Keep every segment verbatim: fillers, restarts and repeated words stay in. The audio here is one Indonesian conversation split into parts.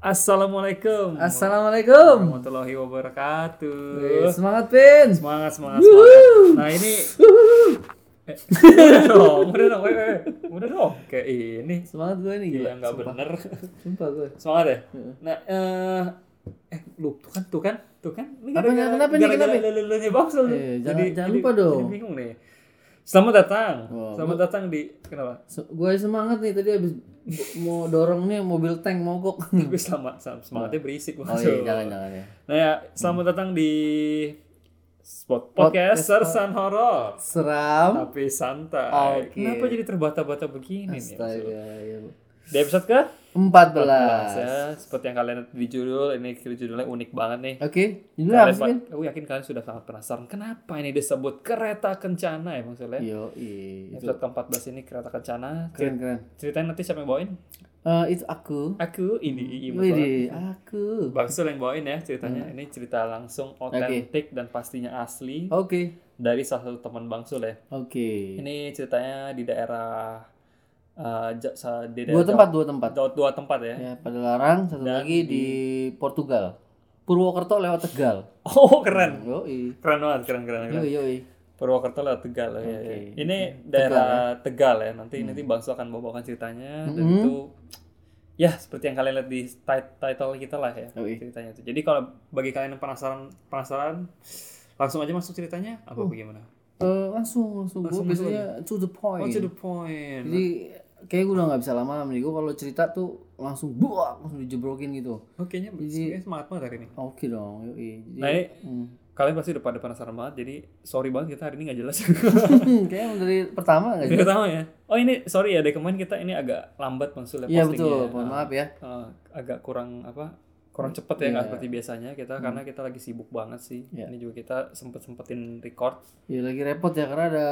Assalamualaikum. Assalamualaikum warahmatullahi wabarakatuh. Wih, semangat Pin. Semangat semangat Wuhu. semangat. Nah ini eh, udah dong, udah dong, weh, weh. udah dong. Kayak ini semangat gue nih gila. Ya, enggak bener. Sumpah gue. Semangat ya. Nah eh eh lu tuh kan tuh kan tuh kan. Ini apa nih kenapa nih kenapa? Eh, jangan jadi, jangan lupa jadi, dong. Jadi bingung nih. Selamat datang. Wow. Selamat datang di kenapa? So, gue semangat nih tadi habis mau dorong nih mobil tank mogok. Tapi selamat semangatnya berisik banget. Oh iya, jangan-jangan ya. Nah ya, selamat datang di Spot Podcast Sersan Horor. Seram tapi santai. Okay. Kenapa jadi terbata-bata begini nih? Astaga, ya. Di episode ke empat belas ya. Seperti yang kalian lihat di judul, ini judulnya unik banget nih. Oke, okay. Judulnya apa sih? Aku yakin kalian sudah sangat penasaran kenapa ini disebut Kereta Kencana ya maksudnya. Yo, iya. Episode ke empat belas ini Kereta Kencana. Keren, keren. Ceritain nanti siapa yang bawain? Uh, itu aku. Aku ini. Wih, aku. Bang Sul yang bawain ya ceritanya. Hmm. Ini cerita langsung otentik okay. dan pastinya asli. Oke. Okay. Dari salah satu teman Bang Sul ya. Oke. Okay. Ini ceritanya di daerah Uh, j- sa- dua tempat dua tempat dua, dua tempat ya, ya Padalarang satu dan lagi di, di Portugal, Purwokerto lewat Tegal. Oh keren. Yoi. keren banget keren keren, keren. Yoi, yoi. Purwokerto lewat Tegal okay. ya, ya. Ini daerah Tegal ya, Tegal, ya. nanti hmm. nanti Bang Su akan bawakan ceritanya dan hmm. itu ya seperti yang kalian lihat di title kita lah ya. Yoi. Ceritanya itu jadi kalau bagi kalian yang penasaran penasaran langsung aja masuk ceritanya apa oh. bagaimana uh, langsung langsung gue biasanya to the point oh, to the point jadi kayak gue udah nggak bisa lama-lama nih, gue kalau cerita tuh langsung buak langsung dijebrokin gitu. Oke nya, jadi semangat banget hari ini. Oke okay dong, yoi. Jadi, nah ini hmm. kalian pasti udah pada penasaran banget, jadi sorry banget kita hari ini nggak jelas. Kayaknya dari pertama nggak jelas. Pertama ya. Oh ini sorry ya, dari kemarin kita ini agak lambat maksudnya postingnya. Iya betul, mohon nah, maaf ya. Uh, agak kurang apa? Kurang cepet ya nggak yeah. seperti biasanya kita hmm. karena kita lagi sibuk banget sih. Yeah. Ini juga kita sempet-sempetin record. Iya lagi repot ya karena ada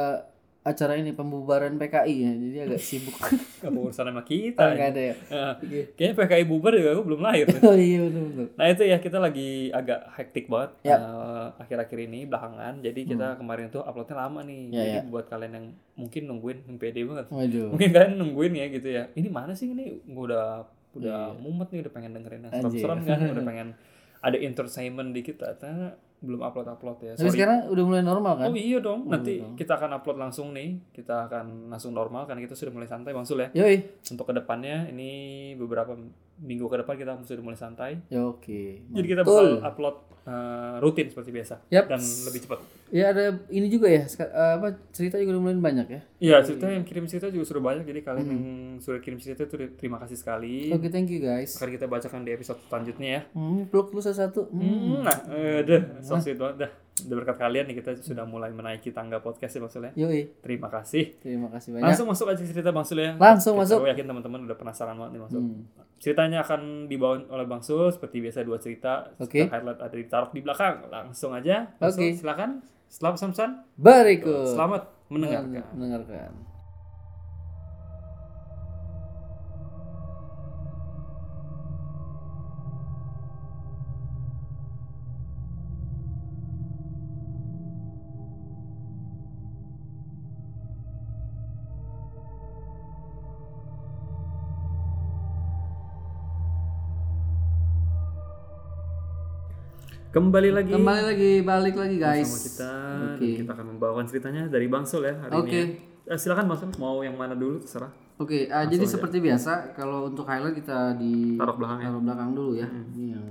acara ini pembubaran P K I ya, jadi agak sibuk. Gak urusan sama kita. Oh, ya. Ada ya. Nah, kayaknya P K I bubar juga aku belum lahir. Oh iya betul-betul. Nah itu ya kita lagi agak hektik banget yep. uh, akhir-akhir ini belakangan, jadi kita hmm. kemarin tuh uploadnya lama nih. Ya, jadi ya. Buat kalian yang mungkin nungguin yang pede banget. Waduh. Mungkin kalian nungguin ya gitu ya. Ini mana sih ini? Gue udah udah yeah. mumet nih, udah pengen dengerin serem-serem kan, udah pengen ada entertainment di kita. Karena belum upload-upload ya. Tapi sekarang udah mulai normal kan? Oh iya dong. Nanti oh, kita akan upload langsung nih. Kita akan langsung normal karena kita sudah mulai santai Bang Sul ya. Yoi. Untuk kedepannya ini beberapa minggu ke depan kita sudah mulai santai. Oke. Jadi kita bakal upload uh, rutin seperti biasa yep. dan lebih cepat. Ya ada ini juga ya. Apa cerita juga udah mulai banyak ya? Iya cerita yang kirim cerita juga sudah banyak. Jadi kalian hmm. yang sudah kirim cerita itu terima kasih sekali. Oke okay, thank you guys. Akan kita bacakan di episode selanjutnya ya. Hmm. Peluk lu satu-satu. Hmm. Nah udah. So sweet banget dah. Udah berkat kalian nih kita sudah mulai menaiki tangga podcast ya Bang Sul ya. Yoi. Terima kasih. Terima kasih banyak. Langsung masuk aja cerita Bang Sul ya. Langsung kita masuk. Gue yakin teman-teman udah penasaran banget nih Bang Sul. Hmm. Ceritanya akan dibawa oleh Bang Sul seperti biasa dua cerita. Oke. Okay. Highlight ada ditaruh di belakang. Langsung aja. Oke. Okay. Silakan. Selamat samsan. Berikut. Selamat mendengarkan. Mendengarkan. Kembali lagi. Kembali lagi, balik lagi guys. Sama kita. Okay. Kita akan membawakan ceritanya dari Bang Sul ya hari okay. ini. Oke. Ya. Silakan Bang Sul mau yang mana dulu terserah. Oke, okay. uh, jadi aja. Seperti biasa kalau untuk highlight kita di taruh belakang, taruh belakang dulu ya. Hmm. Ini yang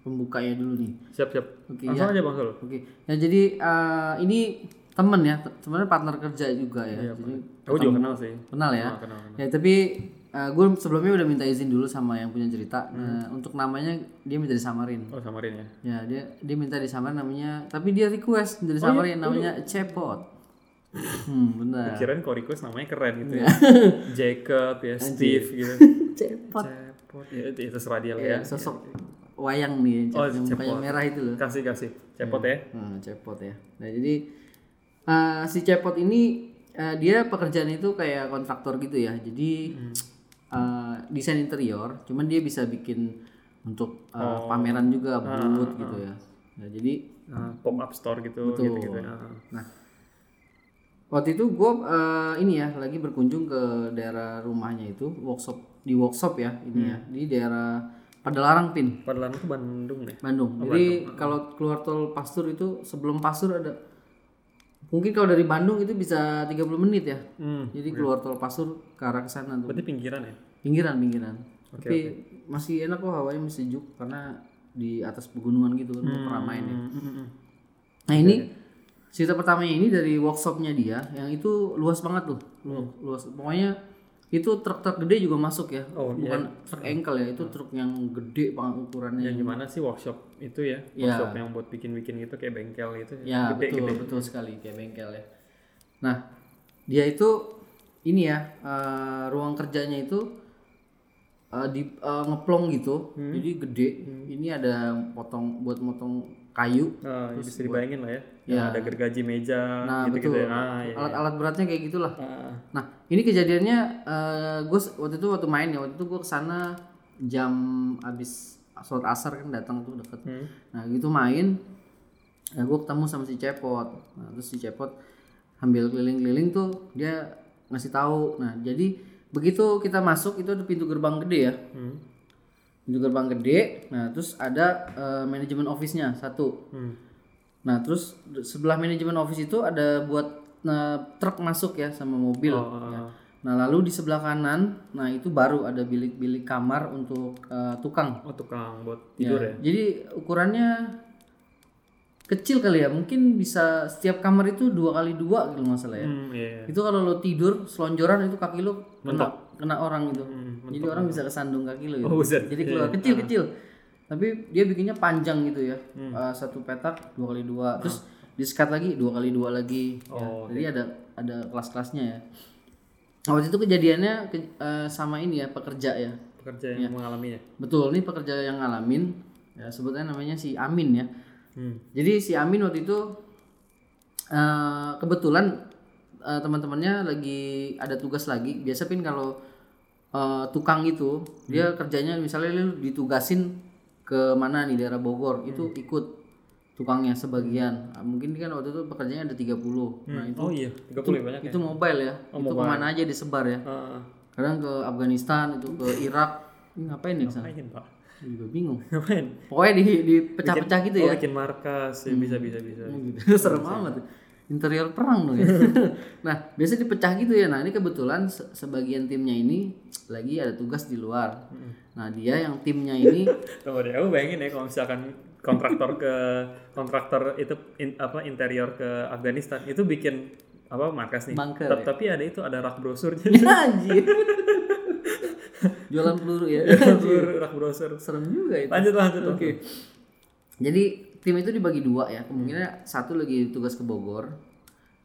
pembukanya dulu nih. Siap, siap. Oke, okay, langsung ya. aja Bang Sul. Oke. Okay. Ya jadi uh, ini teman ya, sebenarnya partner kerja juga ya. Iya, jadi aku juga kenal sih. Kenal ya. Kenal, kenal, kenal. Ya, tapi Uh, gue sebelumnya udah minta izin dulu sama yang punya cerita. Hmm. Nah, untuk namanya dia minta disamarin. Oh, samarin ya. Ya, dia dia minta disamarin namanya, tapi dia request minta disamarin oh, iya. namanya oh, iya. Cepot. Hmm, benar. Kirain kok request namanya keren gitu ya. Jacob ya, Steve gitu. Cepot. Cepot. Ya, itu itu terserah dia ya. Sosok ya. Wayang nih, oh, mukanya merah itu loh. Kasih kasih. Cepot ya. ya. Hmm, Cepot ya. Nah, jadi uh, si Cepot ini uh, dia pekerjaan itu kayak kontraktor gitu ya. Jadi hmm. Uh, desain interior, cuman dia bisa bikin untuk uh, oh. pameran juga booth uh, uh, gitu ya. Nah, jadi uh, pop up store gitu, gitu, gitu ya. Nah, waktu itu gue uh, ini ya lagi berkunjung ke daerah rumahnya itu workshop di workshop ya ini hmm. ya di daerah Padalarang Pin. Padalarang itu Bandung deh. Bandung. Oh, jadi Bandung. Kalau keluar tol Pastur itu sebelum Pastur ada, mungkin kalau dari Bandung itu bisa tiga puluh menit ya. Hmm, jadi keluar tol Pastur ke arah ke sana tuh. Berarti pinggiran ya? Pinggiran, pinggiran. Okay, tapi okay. Masih enak kok, hawanya masih sejuk karena di atas pegunungan gitu kan, hmm, keramaiannya. Hmm. Nah, ini okay. cerita pertamanya ini dari workshopnya dia, yang itu luas banget tuh. Hmm. Luas. Pokoknya itu truk-truk gede juga masuk ya, oh, bukan iya. truk engkel ya, itu truk yang gede banget ukurannya. Yang gimana sih workshop itu ya, workshop ya. Yang buat bikin-bikin gitu kayak bengkel gitu. Ya gede, betul, gede. betul sekali kayak bengkel ya. Nah dia itu ini ya, uh, ruang kerjanya itu uh, di uh, ngeplong gitu, hmm. jadi gede. Hmm. Ini ada potong buat motong kayu. Uh, terus bisa dibayangin lah ya, ya. Ada gergaji meja. Nah gitu, betul, gitu ya. ah, iya, alat-alat iya. beratnya kayak gitulah. Uh. Nah. Ini kejadiannya uh, gue waktu itu waktu main ya waktu itu gue kesana jam abis sholat asar kan datang tuh deket. Hmm. Nah gitu main, ya gue ketemu sama si Cepot. Nah, terus si Cepot ambil keliling-keliling tuh dia ngasih tahu. Nah jadi begitu kita masuk itu ada pintu gerbang gede ya. Hmm. Pintu gerbang gede. Nah terus ada uh, manajemen office-nya satu. Hmm. Nah terus sebelah manajemen office itu ada buat nah truk masuk ya sama mobil. Oh, ya. Nah lalu di sebelah kanan, nah itu baru ada bilik-bilik kamar untuk uh, tukang. Oh tukang buat tidur ya. ya. Jadi ukurannya kecil kali ya, mungkin bisa setiap kamar itu dua kali dua gitu nggak salah ya. Hmm, yeah. Itu kalau lo tidur selonjoran itu kaki lo kena, kena orang gitu. Hmm, mentok, jadi orang mentok. Bisa kesandung kaki lo. Gitu. Oh, jadi keluar yeah. kecil-kecil. Uh. Tapi dia bikinnya panjang gitu ya, hmm. uh, satu petak dua kali dua. Terus uh. di-skat lagi dua kali dua lagi, oh, ya. Jadi okay. ada ada kelas-kelasnya ya. Waktu itu kejadiannya ke, uh, sama ini ya pekerja ya. Pekerja yang ya. mengalami ya. Betul, ini pekerja yang ngalamin. Ya, sebutnya namanya si Amin ya. Hmm. Jadi si Amin waktu itu uh, kebetulan uh, teman-temannya lagi ada tugas lagi. Biasa Pin kalau uh, tukang itu hmm. dia kerjanya misalnya lu ditugasin ke mana nih daerah Bogor hmm. itu ikut. Tukangnya sebagian, mungkin kan waktu itu pekerjaannya ada tiga puluh. Hmm. Nah itu, oh iya, tiga puluh itu, banyak ya? Itu mobile ya, oh, itu mobile. Kemana aja disebar ya. Uh, uh. Kadang ke Afghanistan, itu ke Irak, ini ngapain ya kesana? Ngapain Pak? Saya juga bingung. Ngapain? Pokoknya di, di pecah-pecah gitu ya. Oh bikin markas, ya, hmm. bisa-bisa-bisa. Serem amat, interior perang loh ya. Nah biasanya dipecah gitu ya, nah ini kebetulan se- sebagian timnya ini lagi ada tugas di luar. Hmm. Nah dia yang timnya ini. Tunggu deh, aku bayangin ya kalau misalkan kontraktor ke kontraktor itu in, apa interior ke Afghanistan itu bikin apa markas nih. Bunker, ya? Tapi ada itu ada rak brosurnya. Anjir. Jualan peluru ya. Jualan peluru rak brosur. Serem juga itu. Lanjut lanjut. Oke. Okay. Jadi tim itu dibagi dua ya. Kemungkinan hmm. satu lagi tugas ke Bogor.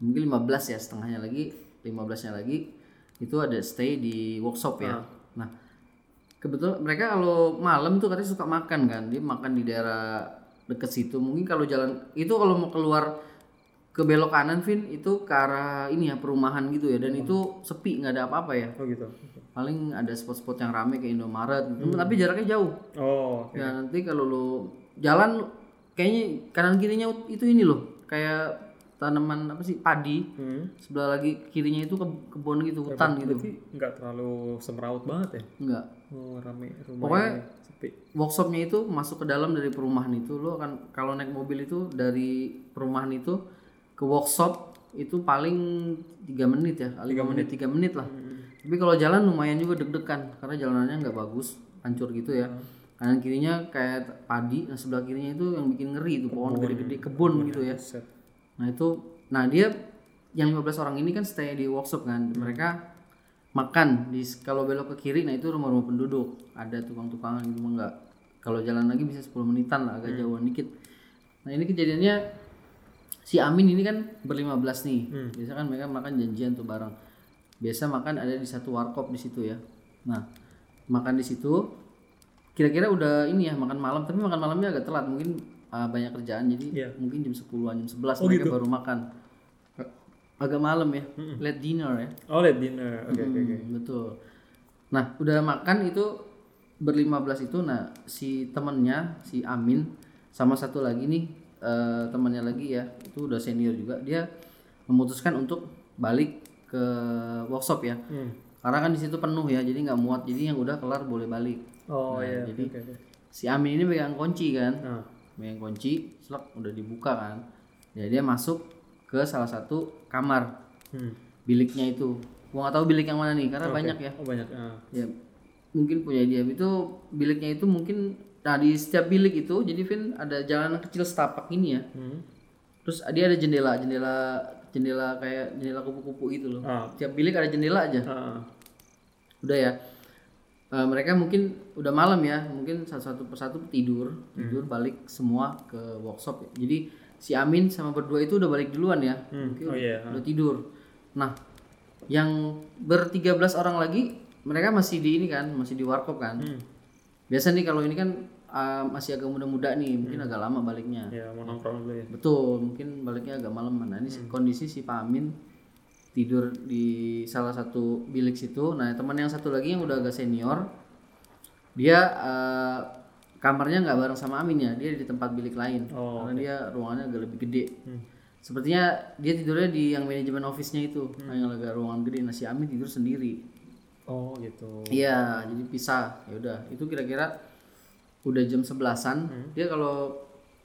Mungkin lima belas ya setengahnya lagi, lima belasnya lagi itu ada stay di workshop ya. Ah. Nah, kebetulan mereka kalau malam tuh katanya suka makan kan, dia makan di daerah deket situ. Mungkin kalau jalan itu kalau mau keluar ke belok kanan Vin itu ke arah ini ya perumahan gitu ya, dan oh. itu sepi nggak ada apa-apa ya. Oh gitu. Paling ada spot-spot yang rame kayak Indomaret, hmm. tapi jaraknya jauh. Oh. Okay. Nah nanti kalau lo jalan kayaknya kanan kirinya itu ini loh kayak tanaman apa sih padi, hmm. sebelah lagi kirinya itu kebun gitu hutan gitu. Berarti nggak terlalu semrawut banget ya? Nggak. Oh, rame rumah. Pokoknya sepi. Workshopnya itu masuk ke dalam dari perumahan itu, lo akan kalau naik mobil itu dari perumahan itu ke workshop itu paling tiga menit ya, lima menit tiga menit lah. Hmm. Tapi kalau jalan lumayan juga deg-degan karena jalanannya nggak bagus, hancur gitu ya. Hmm. Kanan kirinya kayak padi, nah sebelah kirinya itu yang bikin ngeri itu pohon gede-gede kebun gitu ya. Set. Nah itu, nah dia yang lima belas orang ini kan stay di workshop kan, hmm. mereka makan di kalau belok ke kiri, nah itu rumah-rumah penduduk, ada tukang-tukangan gitu enggak. Kalau jalan lagi bisa sepuluh menitan lah, agak hmm. jauhan dikit. Nah ini kejadiannya si Amin ini kan berlima belas nih, hmm. biasa kan mereka makan janjian tuh bareng. Biasa makan ada di satu warkop di situ ya. Nah makan di situ, kira-kira udah ini ya makan malam, tapi makan malamnya agak telat mungkin. Uh, banyak kerjaan jadi yeah. mungkin jam sepuluhan jam sebelas oh, mereka gitu. Baru makan agak malam ya, mm-hmm. late dinner ya. Oh late dinner, oke okay, hmm, oke okay, okay. Betul. Nah udah makan itu berlima belas itu, nah si temennya si Amin sama satu lagi nih uh, temannya lagi ya itu udah senior juga, dia memutuskan untuk balik ke workshop ya. Mm. Karena kan di situ penuh ya, jadi nggak muat. Jadi yang udah kelar boleh balik. Oh nah, iya. Jadi okay, okay. Si Amin ini pegang kunci kan, uh. pegang kunci, selak udah dibuka kan. Jadi dia masuk ke salah satu kamar, hmm. biliknya itu. Gua nggak tahu bilik yang mana nih, karena okay. banyak ya. Oh banyak. Uh. Ya mungkin punya dia. Itu biliknya itu mungkin. Nah di setiap bilik itu, jadi Vin ada jalanan kecil setapak ini ya. Hmm. Terus dia ada jendela, jendela, jendela kayak jendela kupu-kupu gitu loh. Uh. Tiap bilik ada jendela aja. Uh. Udah ya. E, mereka mungkin udah malam ya, mungkin satu-satu persatu tidur, tidur hmm. balik semua ke workshop. Jadi si Amin sama berdua itu udah balik duluan ya. Hmm. Mungkin oh, yeah. udah tidur. Nah, yang bertiga belas orang lagi, mereka masih di ini kan, masih di warkop kan. Hmm. Biasa nih kalau ini kan Uh, masih agak muda-muda nih, mungkin hmm. agak lama baliknya. Iya, mau nongkrong dulu ya. Betul, mungkin baliknya agak malam. Nah, ini hmm. kondisi si Pak Amin tidur di salah satu bilik situ. Nah, teman yang satu lagi yang udah agak senior, dia uh, kamarnya nggak bareng sama Amin ya, dia di tempat bilik lain. Oh, karena okay. dia ruangannya agak lebih gede. Hmm. Sepertinya dia tidurnya di yang manajemen office-nya itu, hmm. yang agak ruangan gede. Nah, si Amin tidur sendiri. Oh, gitu. Iya, oh. Jadi pisah. Ya udah, itu kira-kira udah jam sebelasan, hmm. dia kalau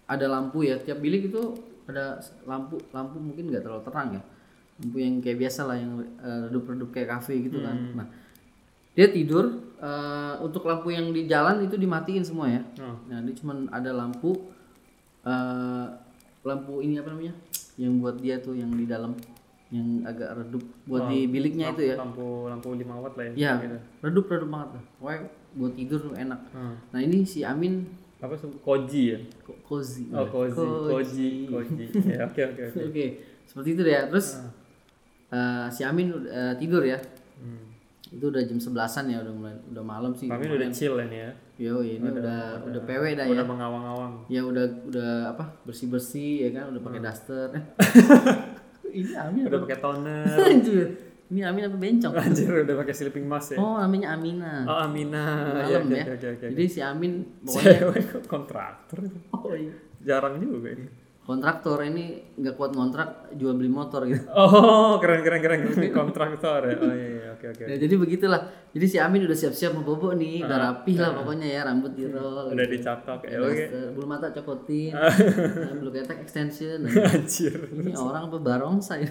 ada lampu ya, tiap bilik itu ada lampu, lampu mungkin nggak terlalu terang ya, lampu yang kayak biasa lah, yang uh, redup-redup kayak kafe gitu kan. Hmm. Nah, dia tidur, uh, untuk lampu yang di jalan itu dimatiin semua ya. Oh. Nah, dia cuma ada lampu, uh, lampu ini apa namanya, yang buat dia tuh yang di dalam, yang agak redup buat oh, di biliknya lampu, itu ya. Lampu lampu lima watt lah ya. Iya, gitu. Redup-redup banget lah. Wah, buat tidur enak. Hmm. Nah, ini si Amin apa Koji ya? Ko- Kozi. Oh, Kozi. Koji. Koji. Ya, oke oke oke. Oke. Seperti itu ya. Terus hmm. uh, si Amin uh, tidur ya. Hmm. Itu udah jam sebelasan ya, udah mulai udah malam sih. Amin udah chill lah nih ya. Yo, ini udah udah, udah P W dah ya. Udah mengawang-awang. Ya udah udah apa? Bersih-bersih ya kan, udah pakai hmm. daster. Ini Amin udah pakai toner. Anjir. Ini Amin apa bencong? Anjir, udah pakai sleeping mask ya. Oh, namanya Amina. Oh, Amina. Malam ya. ya. Okay, okay, okay. Jadi si Amin pokoknya kontraktor. Oh, iya. Jarang juga ini. Kontraktor ini enggak kuat ngontrak, jual beli motor gitu. Oh, keren-keren keren. Ini kontraktor ya. Oh iya, iya. Oke, okay, oke. Okay. Nah, jadi begitulah. Jadi si Amin udah siap-siap mau bobo nih, udah rapih uh, lah pokoknya ya, rambut dirol. Udah gitu. Dicatok. Ya, oke. Okay. Bulu mata cokotin. Bulu ketek extension. Anjir. Ini orang apa barongsai.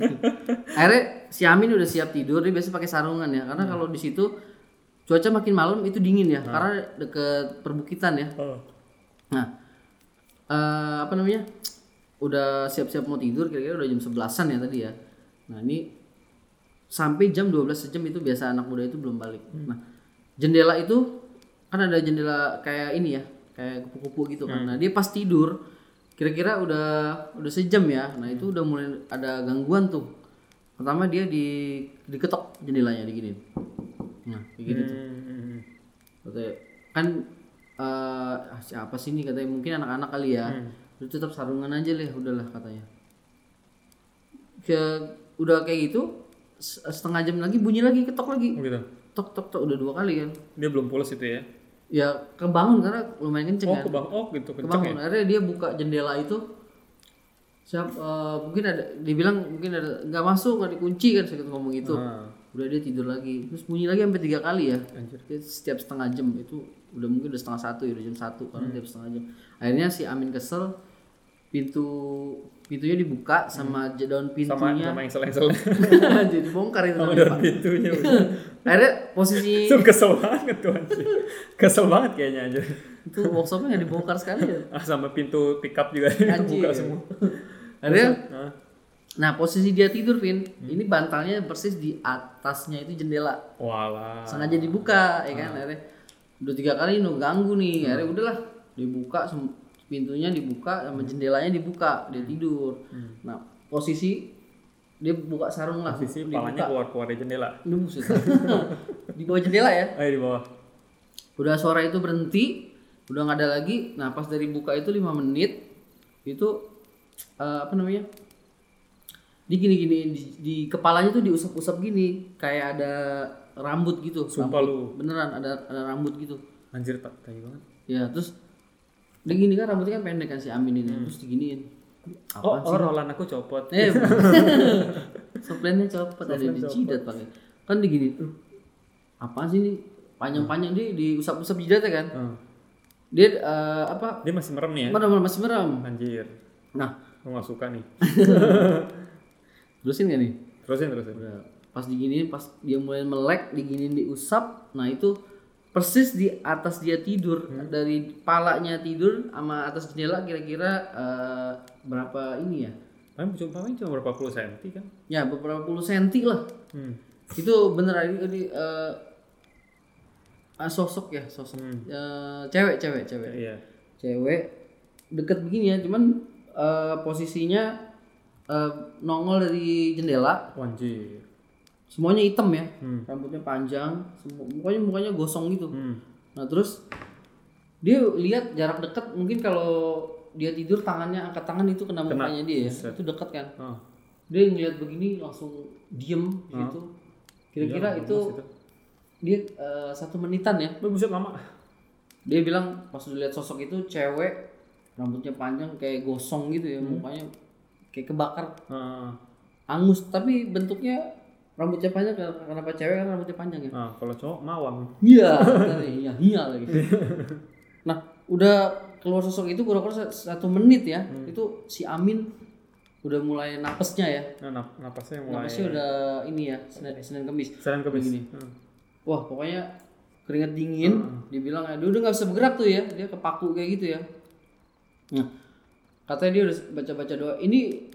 Akhirnya si Amin udah siap tidur, dia biasa pakai sarungan ya. Karena hmm. kalau di situ cuaca makin malam itu dingin ya, hmm. karena deket perbukitan ya. Oh. Nah, uh, apa namanya? Udah siap-siap mau tidur, kira-kira udah jam sebelasan ya tadi ya. Nah, ini sampai jam dua belas sejam itu biasa anak muda itu belum balik. Hmm. Nah, jendela itu kan ada jendela kayak ini ya, kayak kupu-kupu gitu kan. Hmm. Nah, dia pas tidur kira-kira udah udah sejam ya. Nah, itu udah mulai ada gangguan tuh. Pertama dia di diketok jendelanya diginiin. Nah, begini hmm. tuh. Katanya, kan uh, siapa sih ini katanya, mungkin anak-anak kali ya. Hmm. Lu tetap sarungan aja leh, udahlah katanya. Kayak udah kayak gitu, setengah jam lagi bunyi lagi, ketok lagi. Gitu. Tok tok tok udah dua kali kan. Dia belum pulas itu ya. Ya kebangun karena lumayan kenceng. Oh, kebangun. Kan? Oh, gitu kenceng. Kebangun. Ya? Akhirnya dia buka jendela itu. Siap uh, mungkin ada dibilang mungkin ada enggak masuk, enggak dikunci kan, saya ngomong gitu. Ah. Udah dia tidur lagi. Terus bunyi lagi sampai tiga kali ya. Anjir. Setiap setengah jam itu udah mungkin udah setengah satu ya, udah jam satu karena hmm. tiap setengah jam. Akhirnya si Amin kesel, pintu pintunya dibuka sama hmm. daun pintunya sama, sama yang sel-sel jadi bongkar itu sama daun pintunya. Akhirnya posisi itu kesel banget tuh anjir, kesel banget kayaknya anjir itu workshopnya nggak dibongkar sekali ya. Ah, sama pintu pickup juga dibuka semua akhirnya. Nah, nah posisi dia tidur Vin, hmm. ini bantalnya persis di atasnya itu jendela. Walah, sengaja dibuka ya kan. Ah. Akhirnya udah tiga kali no ganggu nih. hmm. Akhirnya udahlah dibuka, pintunya dibuka sama jendelanya dibuka, dia tidur. hmm. Nah posisi dia buka sarung lah, posisi palanya keluar-keluar dari jendela. Di bawah jendela ya. Eh, di bawah. Udah suara itu berhenti, udah nggak ada lagi. Nah pas dari buka itu lima menit itu uh, apa namanya, di gini-gini di, di kepalanya tuh diusap-usap gini kayak ada rambut gitu. Sumpah lu, beneran ada ada rambut gitu. Anjir, tak tai banget ya. Terus dia gini kan, rambutnya kan pendek kan si Amin ini. hmm. Terus diginiin. Apaan oh, oh rolan aku copot. Eh, soplennya copot, ada di jidat pakai. Kan digini. apaan sih nih panjang-panjang hmm. dia diusap-usap jidatnya kan. Hmm. Dia uh, apa? Dia masih merem nih ya. Merem masih merem. Anjir. Nah, gua enggak suka nih. Terusin enggak nih? Terusin, terusin. Udah. Pas diginiin, pas dia mulai melek, diginiin diusap. Nah, itu persis di atas dia tidur. Hmm. Dari palanya tidur sama atas jendela kira-kira uh, berapa ini ya? Paling cuma, cuma berapa puluh senti kan? Ya, beberapa puluh senti lah. Hmm. Itu beneran ini uh, sosok ya, sosok hmm. uh, cewek, cewek, cewek. Iya. Cewek deket begini ya, cuman uh, posisinya uh, nongol dari jendela. Anjir. Semuanya hitam ya, hmm. rambutnya panjang, mukanya mukanya gosong gitu. Hmm. Nah terus dia lihat jarak dekat, mungkin kalau dia tidur tangannya angkat tangan itu kena, kena. mukanya dia, ya. Itu dekat kan. Oh. Dia ngeliat begini langsung diem oh. gitu. Kira-kira ya, itu. itu dia uh, satu menitan ya. Buset lama. Dia bilang pas udah lihat sosok itu cewek rambutnya panjang kayak gosong gitu ya, hmm. mukanya kayak kebakar. Uh. Angus tapi bentuknya rambutnya panjang, kenapa cewek kan rambutnya panjang ya? Nah, kalau cowok mawang. Iya, iya, iya lagi. Nah, udah keluar sosok itu kurang-kurang satu menit ya. Hmm. Itu si Amin udah mulai napasnya ya. Nah, napasnya mulai. Napasnya udah ini ya, Senin Kemis. Senin Kemis. Hmm. Wah pokoknya keringat dingin, hmm. dia bilang aduh udah gak bisa bergerak tuh ya, dia kepaku kayak gitu ya. Nah, katanya dia udah baca-baca doa, ini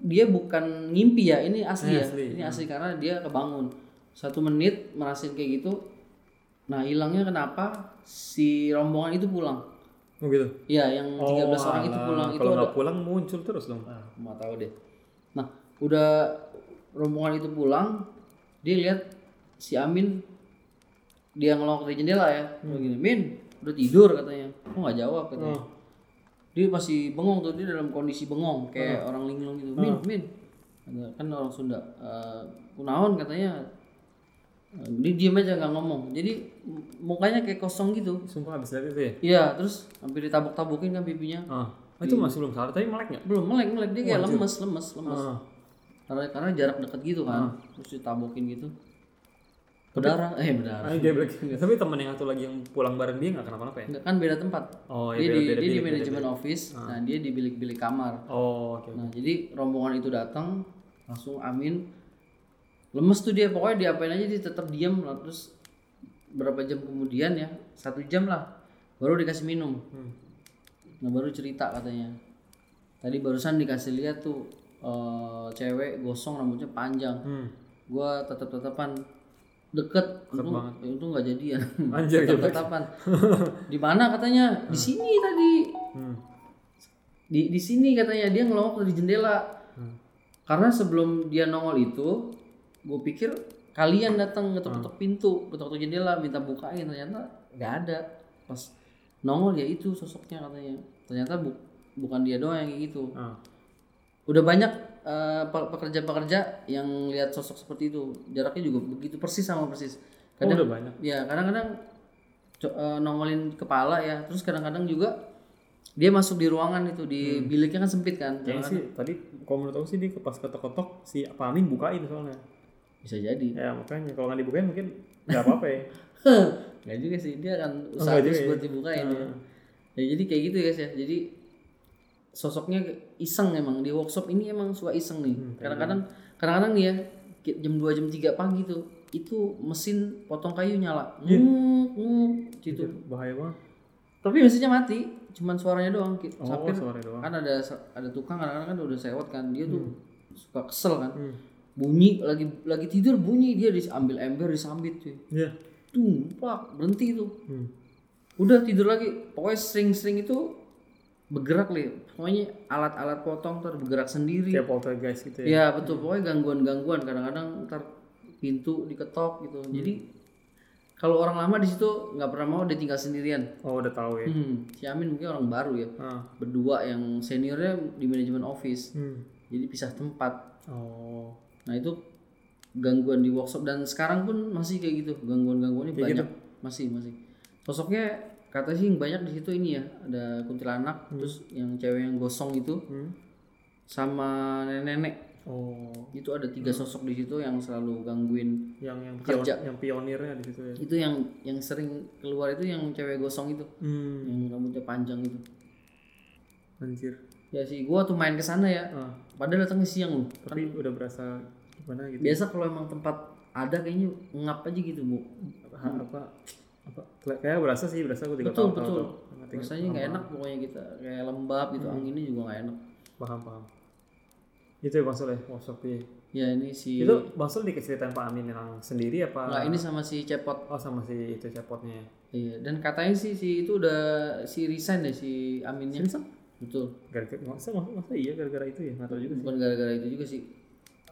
dia bukan ngimpi ya, ini asli eh, ya, asli. ini asli hmm. karena dia kebangun. Satu menit merasain kayak gitu, nah hilangnya kenapa si rombongan itu pulang. Oh gitu? Ya yang tiga belas oh, orang itu pulang. Kalau itu kalau gak pulang muncul terus dong. Ah, gak tahu deh. Nah udah rombongan itu pulang, dia lihat si Amin dia ngelongok dari jendela ya, hmm. gini, Min udah tidur katanya, kok nggak jawab katanya, oh. dia masih bengong tuh, dia dalam kondisi bengong kayak oh. orang linglung gitu, Min, oh. Min, kan orang Sunda, uh, kunaon katanya, dia diem aja nggak ngomong, jadi mukanya kayak kosong gitu. Sumpah abis dari itu ya? Iya, terus hampir ditabok-tabokin kan pipinya. Oh. Oh, itu masih belum sadar, tapi melek nggak? Belum melek, melek dia kayak lemes, lemes, lemes, oh. karena karena jarak dekat gitu kan, oh. terus ditabokin gitu. Berdarah, eh berdarah. Ah, dia berdarah. Tapi teman yang satu lagi yang pulang bareng dia nggak kenapa-napa ya? Kan beda tempat. Oh, iya, dia beda, di, beda, dia beda, di manajemen office, ah. nah dia di bilik-bilik kamar. Oh, oke. Okay, nah okay. Jadi rombongan itu datang, langsung Amin lemes tuh dia, pokoknya diapain aja dia tetap diam. Terus berapa jam kemudian ya, satu jam lah, baru dikasih minum. Hmm. Nah baru cerita katanya. Tadi barusan dikasih lihat tuh uh, cewek gosong rambutnya panjang. Hmm. Gua tetap-tetapan. Deket, untung, ya, untung gak jadian. Anjir gitu. Tetapan. Di mana katanya? Di sini tadi. Hmm. Di di sini katanya dia ngelongok dari jendela. Hmm. Karena sebelum dia nongol itu, gue pikir kalian datang ngetok-ngetok pintu, ngetok-ngetok jendela minta bukain, ternyata enggak ada. Pas nongol ya itu sosoknya katanya. Ternyata bu, bukan dia doang yang kayak gitu. Hmm. Udah banyak Uh, pekerja-pekerja yang lihat sosok seperti itu, jaraknya juga begitu persis sama persis. Kadang, oh, udah banyak. Ya kadang-kadang co- uh, nongolin kepala ya, terus kadang-kadang juga dia masuk di ruangan itu di hmm. biliknya kan sempit kan. Kayaknya sih tadi kalau menurut aku sih dia pas ketok-ketok si Amin bukain soalnya. Bisa jadi. Ya makanya kalau nggak dibukain mungkin nggak apa-apa ya. Nggak juga sih dia kan usaha oh, terus buat dibukain. Uh. Ya. Ya jadi kayak gitu guys ya. Jadi sosoknya iseng emang di workshop ini emang suka iseng nih. Hmm, kadang-kadang kadang-kadang nih ya jam dua jam tiga pagi tuh itu mesin potong kayu nyala. Yeah. Nguk nguk gitu. Bahaya banget. Tapi mesinnya mati, cuman suaranya doang. Oh, Sapir, suaranya doang. Kan ada ada tukang kadang-kadang kan udah sewot kan, dia tuh hmm. suka kesel kan. Hmm. Bunyi lagi lagi tidur bunyi dia diambil ember disambit cuy. Iya. Yeah. Tumpak, berhenti itu. Hmm. Udah tidur lagi. Pokoknya sering-sering itu bergerak nih, pokoknya alat-alat potong ntar bergerak sendiri. Kayak poltergeist gitu ya? Ya betul, pokoknya gangguan-gangguan kadang-kadang ntar pintu diketok gitu. Hmm. Jadi kalau orang lama di situ nggak pernah mau dia tinggal sendirian. Oh udah tahu ya. Hmm. Si Amin mungkin orang baru ya, ah. berdua yang seniornya di manajemen office, hmm. jadi pisah tempat. Oh. Nah itu gangguan di workshop dan sekarang pun masih kayak gitu, gangguan-gangguannya kayak banyak, gitu. masih masih. Sosoknya kata sih yang banyak di situ ini ya, ada kuntilanak, hmm. terus yang cewek yang gosong itu, hmm. sama nenek-nenek. Oh. Itu ada tiga sosok di situ yang selalu gangguin yang yang pion, kerja. Yang pionirnya di situ ya. Itu yang yang sering keluar itu yang cewek gosong itu. Hmm. Yang rambutnya panjang itu. Anjir. Ya sih, gua tuh main ke sana ya. Ah. Padahal datangnya siang loh. Tapi kan udah berasa gimana gitu. Biasa kalau emang tempat ada kayaknya ngap aja gitu, Bu. Apa hmm. apa apa kayak berasa sih, berasa gua tiga tahun. Betul, betul. Rasanya enggak enak pokoknya kita. Kayak lembab gitu, hmm. anginnya juga enggak enak. Paham, paham. Itu ya Bang Sol ya, workshop ya? Ya ini si... Itu Bang Sol diceritain Pak Amin yang sendiri apa? Nggak, ini sama si Cepot. Oh sama si itu Cepotnya. Iya, dan katanya sih si itu udah si resign ya si Aminnya. Si resign? Betul. Gara-gara, masa, masa, masa iya gara-gara itu ya? Nggak tahu juga sih. Bukan gara-gara itu juga sih.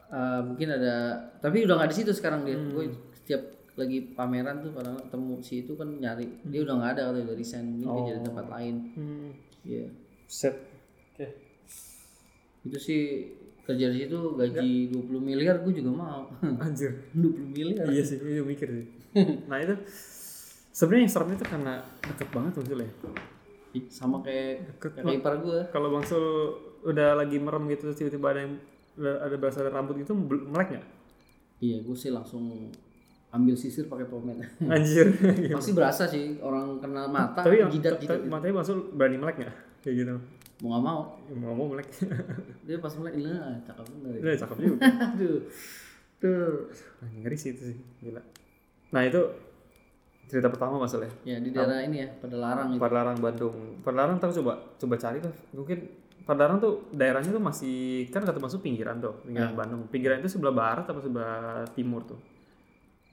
Uh, mungkin ada, tapi udah nggak di situ sekarang dia. Hmm. Gue setiap lagi pameran tuh kadang ketemu si itu kan nyari. Hmm. Dia udah nggak ada, katanya udah resign. Mungkin oh. dia jadi tempat lain. Hmm. Iya. Yeah. Set. Oke. Okay. Itu sih... Kerja di situ gaji ya. dua puluh miliar gue juga mau. Anjir, dua puluh miliar. Iya sih, gue mikir sih. Nah itu sebenarnya yang seremnya itu karena deket banget Bang Sul ya. Sama kayak deket kayak ipar gue. Kalau Bang Sul udah lagi merem gitu tiba-tiba ada yang ada berasa ada rambut gitu melek enggak? Iya, gue sih langsung ambil sisir pakai pomade. Anjir. Pasti berasa sih orang kena mata jidat gitu. Matanya Bang Sul berani melek enggak? Kayak gitu. Mau nggak mau, ya, mau nggak mau melek. Dia pas melek, lah cakep bener. Lah cakep juga. Tuh, tuh, ngeri sih itu sih, gila. Nah itu cerita pertama masalahnya. Ya di daerah ini ya, Padalarang. Padalarang itu. Bandung. Padalarang tahu coba, coba cari tuh. Mungkin Padalarang tuh daerahnya tuh masih kan kata masuk pinggiran tuh, pinggiran hmm. Bandung. Pinggiran itu sebelah barat apa sebelah timur tuh?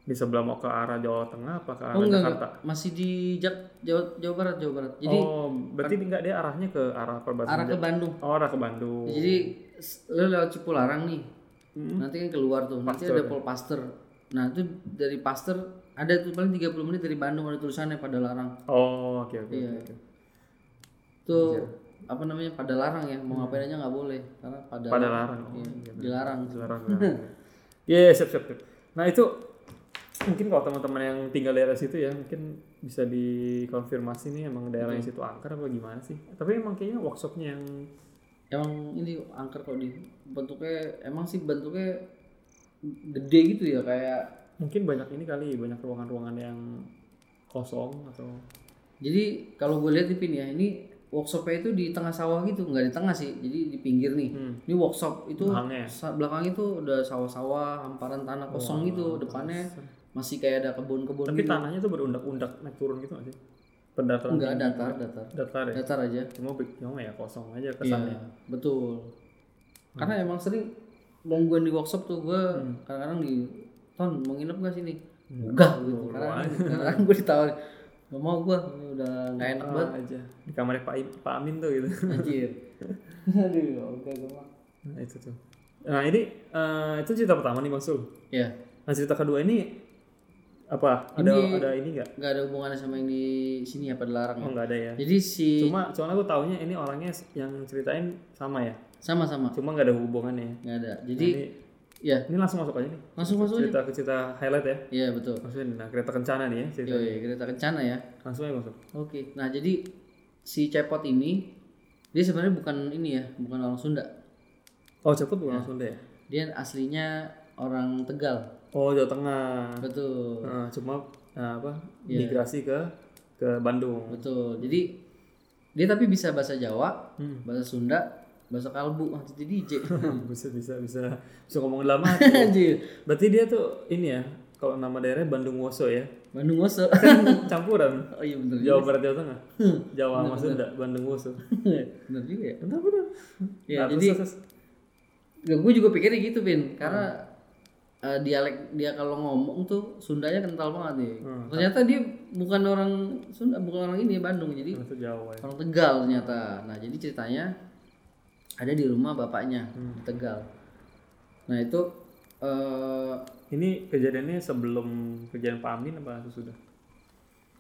Di sebelah mau ke arah Jawa Tengah apa ke arah oh, enggak, Jakarta? Enggak. Masih di Jak- Jawa, Jawa Barat, Jawa Barat. Jadi oh, berarti ar- enggak dia arahnya ke arah perbatasan. Arah ke Bandung. Oh, arah ke Bandung. Jadi lu lewat Cipularang nih. Mm-hmm. Nanti kan keluar tuh. Pastor, nanti ada ya? Polpaster. Nah, itu dari Pasteur ada tuh paling tiga puluh menit dari Bandung ada tulisannya Padalarang. Oh, oke okay, oke. Okay, iya. Okay, okay. Itu yeah. apa namanya? Padalarang ya. Mau hmm. ngapain aja enggak boleh karena Padalarang. Padalarang. Oh, iya. Iya. Dilarang. Dilarang. Iya, yeah, siap, siap, siap. Nah, itu mungkin kalau teman-teman yang tinggal daerah situ ya mungkin bisa dikonfirmasi nih emang daerahnya situ angker apa gimana sih, tapi emang kayaknya workshopnya yang emang ini angker kalau di bentuknya emang sih bentuknya gede gitu ya, kayak mungkin banyak ini kali banyak ruangan-ruangan yang kosong atau jadi kalau gue lihat di pin ya ini workshopnya itu di tengah sawah gitu, nggak di tengah sih, jadi di pinggir nih. Hmm. Ini workshop itu sa- belakang itu udah sawah-sawah, hamparan tanah kosong wow, gitu, depannya kosong. Masih kayak ada kebun-kebun. Tapi gitu. Tanahnya tuh berundak-undak naik turun gitu nggak sih? Pendataran? Enggak, datar, datar. Datar ya. Datar aja. Cuma cuma ya kosong aja kesannya. Iya, betul. Hmm. Karena emang sering gangguan di workshop tuh gue hmm. kadang-kadang di ton mau nginep nggak sini? Enggak gitu. Karena kadang gue ditawarin. Gak mau gue, ini udah gak enak banget aja. Di kamarnya Pak, I- Pak Amin tuh gitu. Anjir. Aduh, oke gue mah. Nah itu tuh. Nah ini, uh, itu cerita pertama nih Bang Sul. Iya. Nah cerita kedua ini, apa? Ada ini, ada ini gak? Gak ada hubungannya sama yang di sini ya, Padalarang. Oh ya? Gak ada ya. Jadi si... Cuma, soalnya gue taunya ini orangnya yang ceritain sama ya? Sama-sama. Cuma gak ada hubungannya. Gak ada, jadi... Nah, ini, ya, ini langsung masuk aja nih. Langsung masuk cerita aja. Cerita highlight ya. Iya, betul. Maksudnya nah, Kereta Kencana nih ya ceritanya. Iya, Kereta Kencana ya. Langsung aja masuk. Oke. Nah, jadi si Cepot ini dia sebenarnya bukan ini ya, bukan orang Sunda. Oh, Cepot bukan nah, orang Sunda ya. Dia aslinya orang Tegal. Oh, Jawa Tengah. Betul. Nah, cuma nah, apa? Ya. Migrasi ke ke Bandung. Betul. Jadi dia tapi bisa bahasa Jawa, hmm. bahasa Sunda. Bahasa kalbu waktu itu D J. bisa bisa bisa bisa ngomong lama tuh. Anjir. Berarti dia tuh ini ya, kalau nama daerahnya Bandung Woso ya. Bandung Woso. Campuran. Oh iya benar. Jawa Barat Jawa Tengah. Jawa sama Sunda, Bandung Woso. Benar juga ya. Benar benar. Ya nah, jadi ya, gue juga pikirnya gitu, Pin, karena hmm. uh, dialek dia kalau ngomong tuh Sundanya kental banget nih. Hmm. Ternyata dia bukan orang Sunda, bukan orang ini Bandung. Jadi Jawa, ya. Orang Tegal ternyata. Nah, jadi ceritanya ada di rumah bapaknya hmm. Tegal. Nah itu uh, ini kejadiannya sebelum kejadian Pak Amin apa sudah?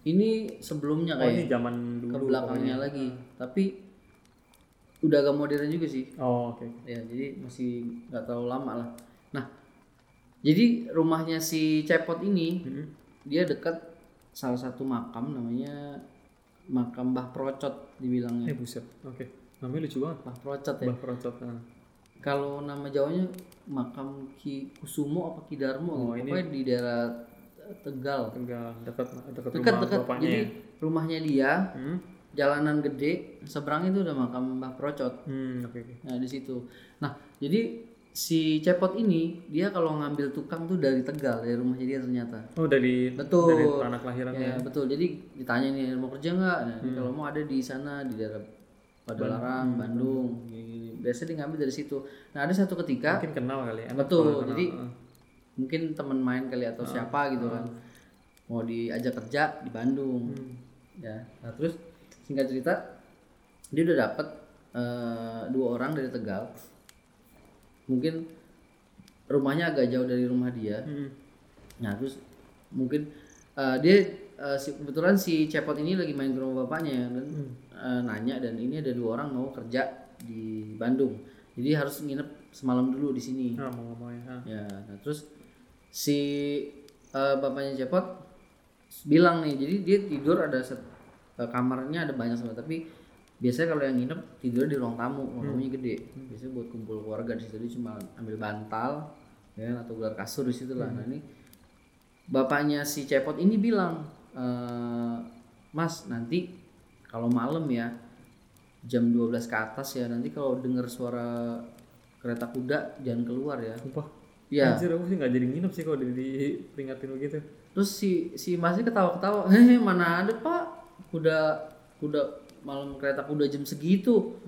Ini sebelumnya kayak. Oh ini zaman dulu. Ke belakangnya pokoknya. Lagi, tapi udah agak modern juga sih. Oh oke. Okay. Ya jadi masih nggak terlalu lama lah. Nah jadi rumahnya si Cepot ini hmm. dia dekat salah satu makam namanya makam Mbah Procot dibilangnya. Eh buset. Oke. Okay. Namanya lucu banget, Mbah Procot ya. Mbah Procot. Nah. Kalau nama Jawanya makam Ki Kusumo apa Ki Darmo, oh, gitu. Pokoknya di daerah Tegal. Tegal, dekat dekat rumah bapaknya. Jadi rumahnya dia, hmm? Jalanan gede, seberang itu udah makam Mbah Procot. Hmm, oke okay, okay. Nah, di situ. Nah, jadi si Cepot ini dia kalau ngambil tukang tuh dari Tegal, dari rumahnya dia ternyata. Oh, dari betul. Dari tanah kelahirannya. Ya, betul. Jadi ditanya nih mau kerja enggak? Nah, hmm. kalau mau ada di sana di daerah Padalarang, Bandung. Bandung. Biasanya dia ngambil dari situ. Nah, ada satu ketika mungkin kenal kali ya. Betul. Jadi kenal. Mungkin teman main kali atau oh, siapa gitu oh. kan. Mau diajak kerja di Bandung. Hmm. Ya. Nah, terus singkat cerita dia udah dapat uh, dua orang dari Tegal. Mungkin rumahnya agak jauh dari rumah dia. Hmm. Nah, terus mungkin uh, dia uh, si, kebetulan si Cepot ini lagi main ke rumah bapaknya dan hmm. uh, nanya, dan ini ada dua orang mau kerja di Bandung. Jadi harus nginep semalam dulu di sini. Ah, mau ngomongin. Ya, nah, terus si uh, bapaknya Cepot bilang nih, jadi dia tidur ada set, uh, kamarnya ada banyak sama, tapi biasanya kalau yang nginep tidur di ruang tamu, ruang tamunya hmm. gede. Biasanya buat kumpul keluarga, di situ dia cuma ambil bantal ya atau gelar kasur di situ lah. Hmm. Nah, ini bapaknya si Cepot ini bilang, e, "Mas, nanti kalau malam ya jam dua belas ke atas ya, nanti kalau dengar suara kereta kuda jangan keluar ya." Sumpah. Iya. Anjir, aku sih enggak jadi nginep sih kalau diperingatin begitu. Terus si si Masnya ketawa-ketawa, "Hehe, mana ada, Pak? Kuda kuda malam kereta kuda jam segitu."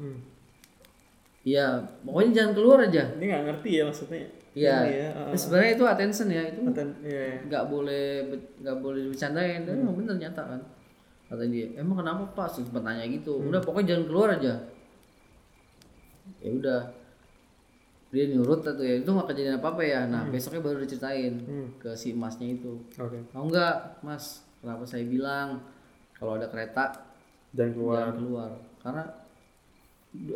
Iya, hmm. pokoknya jangan keluar aja. Ini nggak ngerti ya maksudnya. Iya. Ya, uh, nah, sebenarnya itu attention ya, itu nggak atten- yeah, yeah. boleh nggak boleh bercandain. Dan hmm. bener nyata kan. Kata dia, "Emang kenapa, Pak?" Sempat nanya gitu. Hmm. Udah, pokoknya jangan keluar aja. Ya udah. Dia nurut tuh ya. Itu nggak kejadian apa apa ya. Nah, hmm. besoknya baru diceritain hmm. ke si Masnya itu. Oke. Okay. "Tahu nggak, Mas? Kenapa saya bilang kalau ada kereta jangan keluar. Jangan keluar karena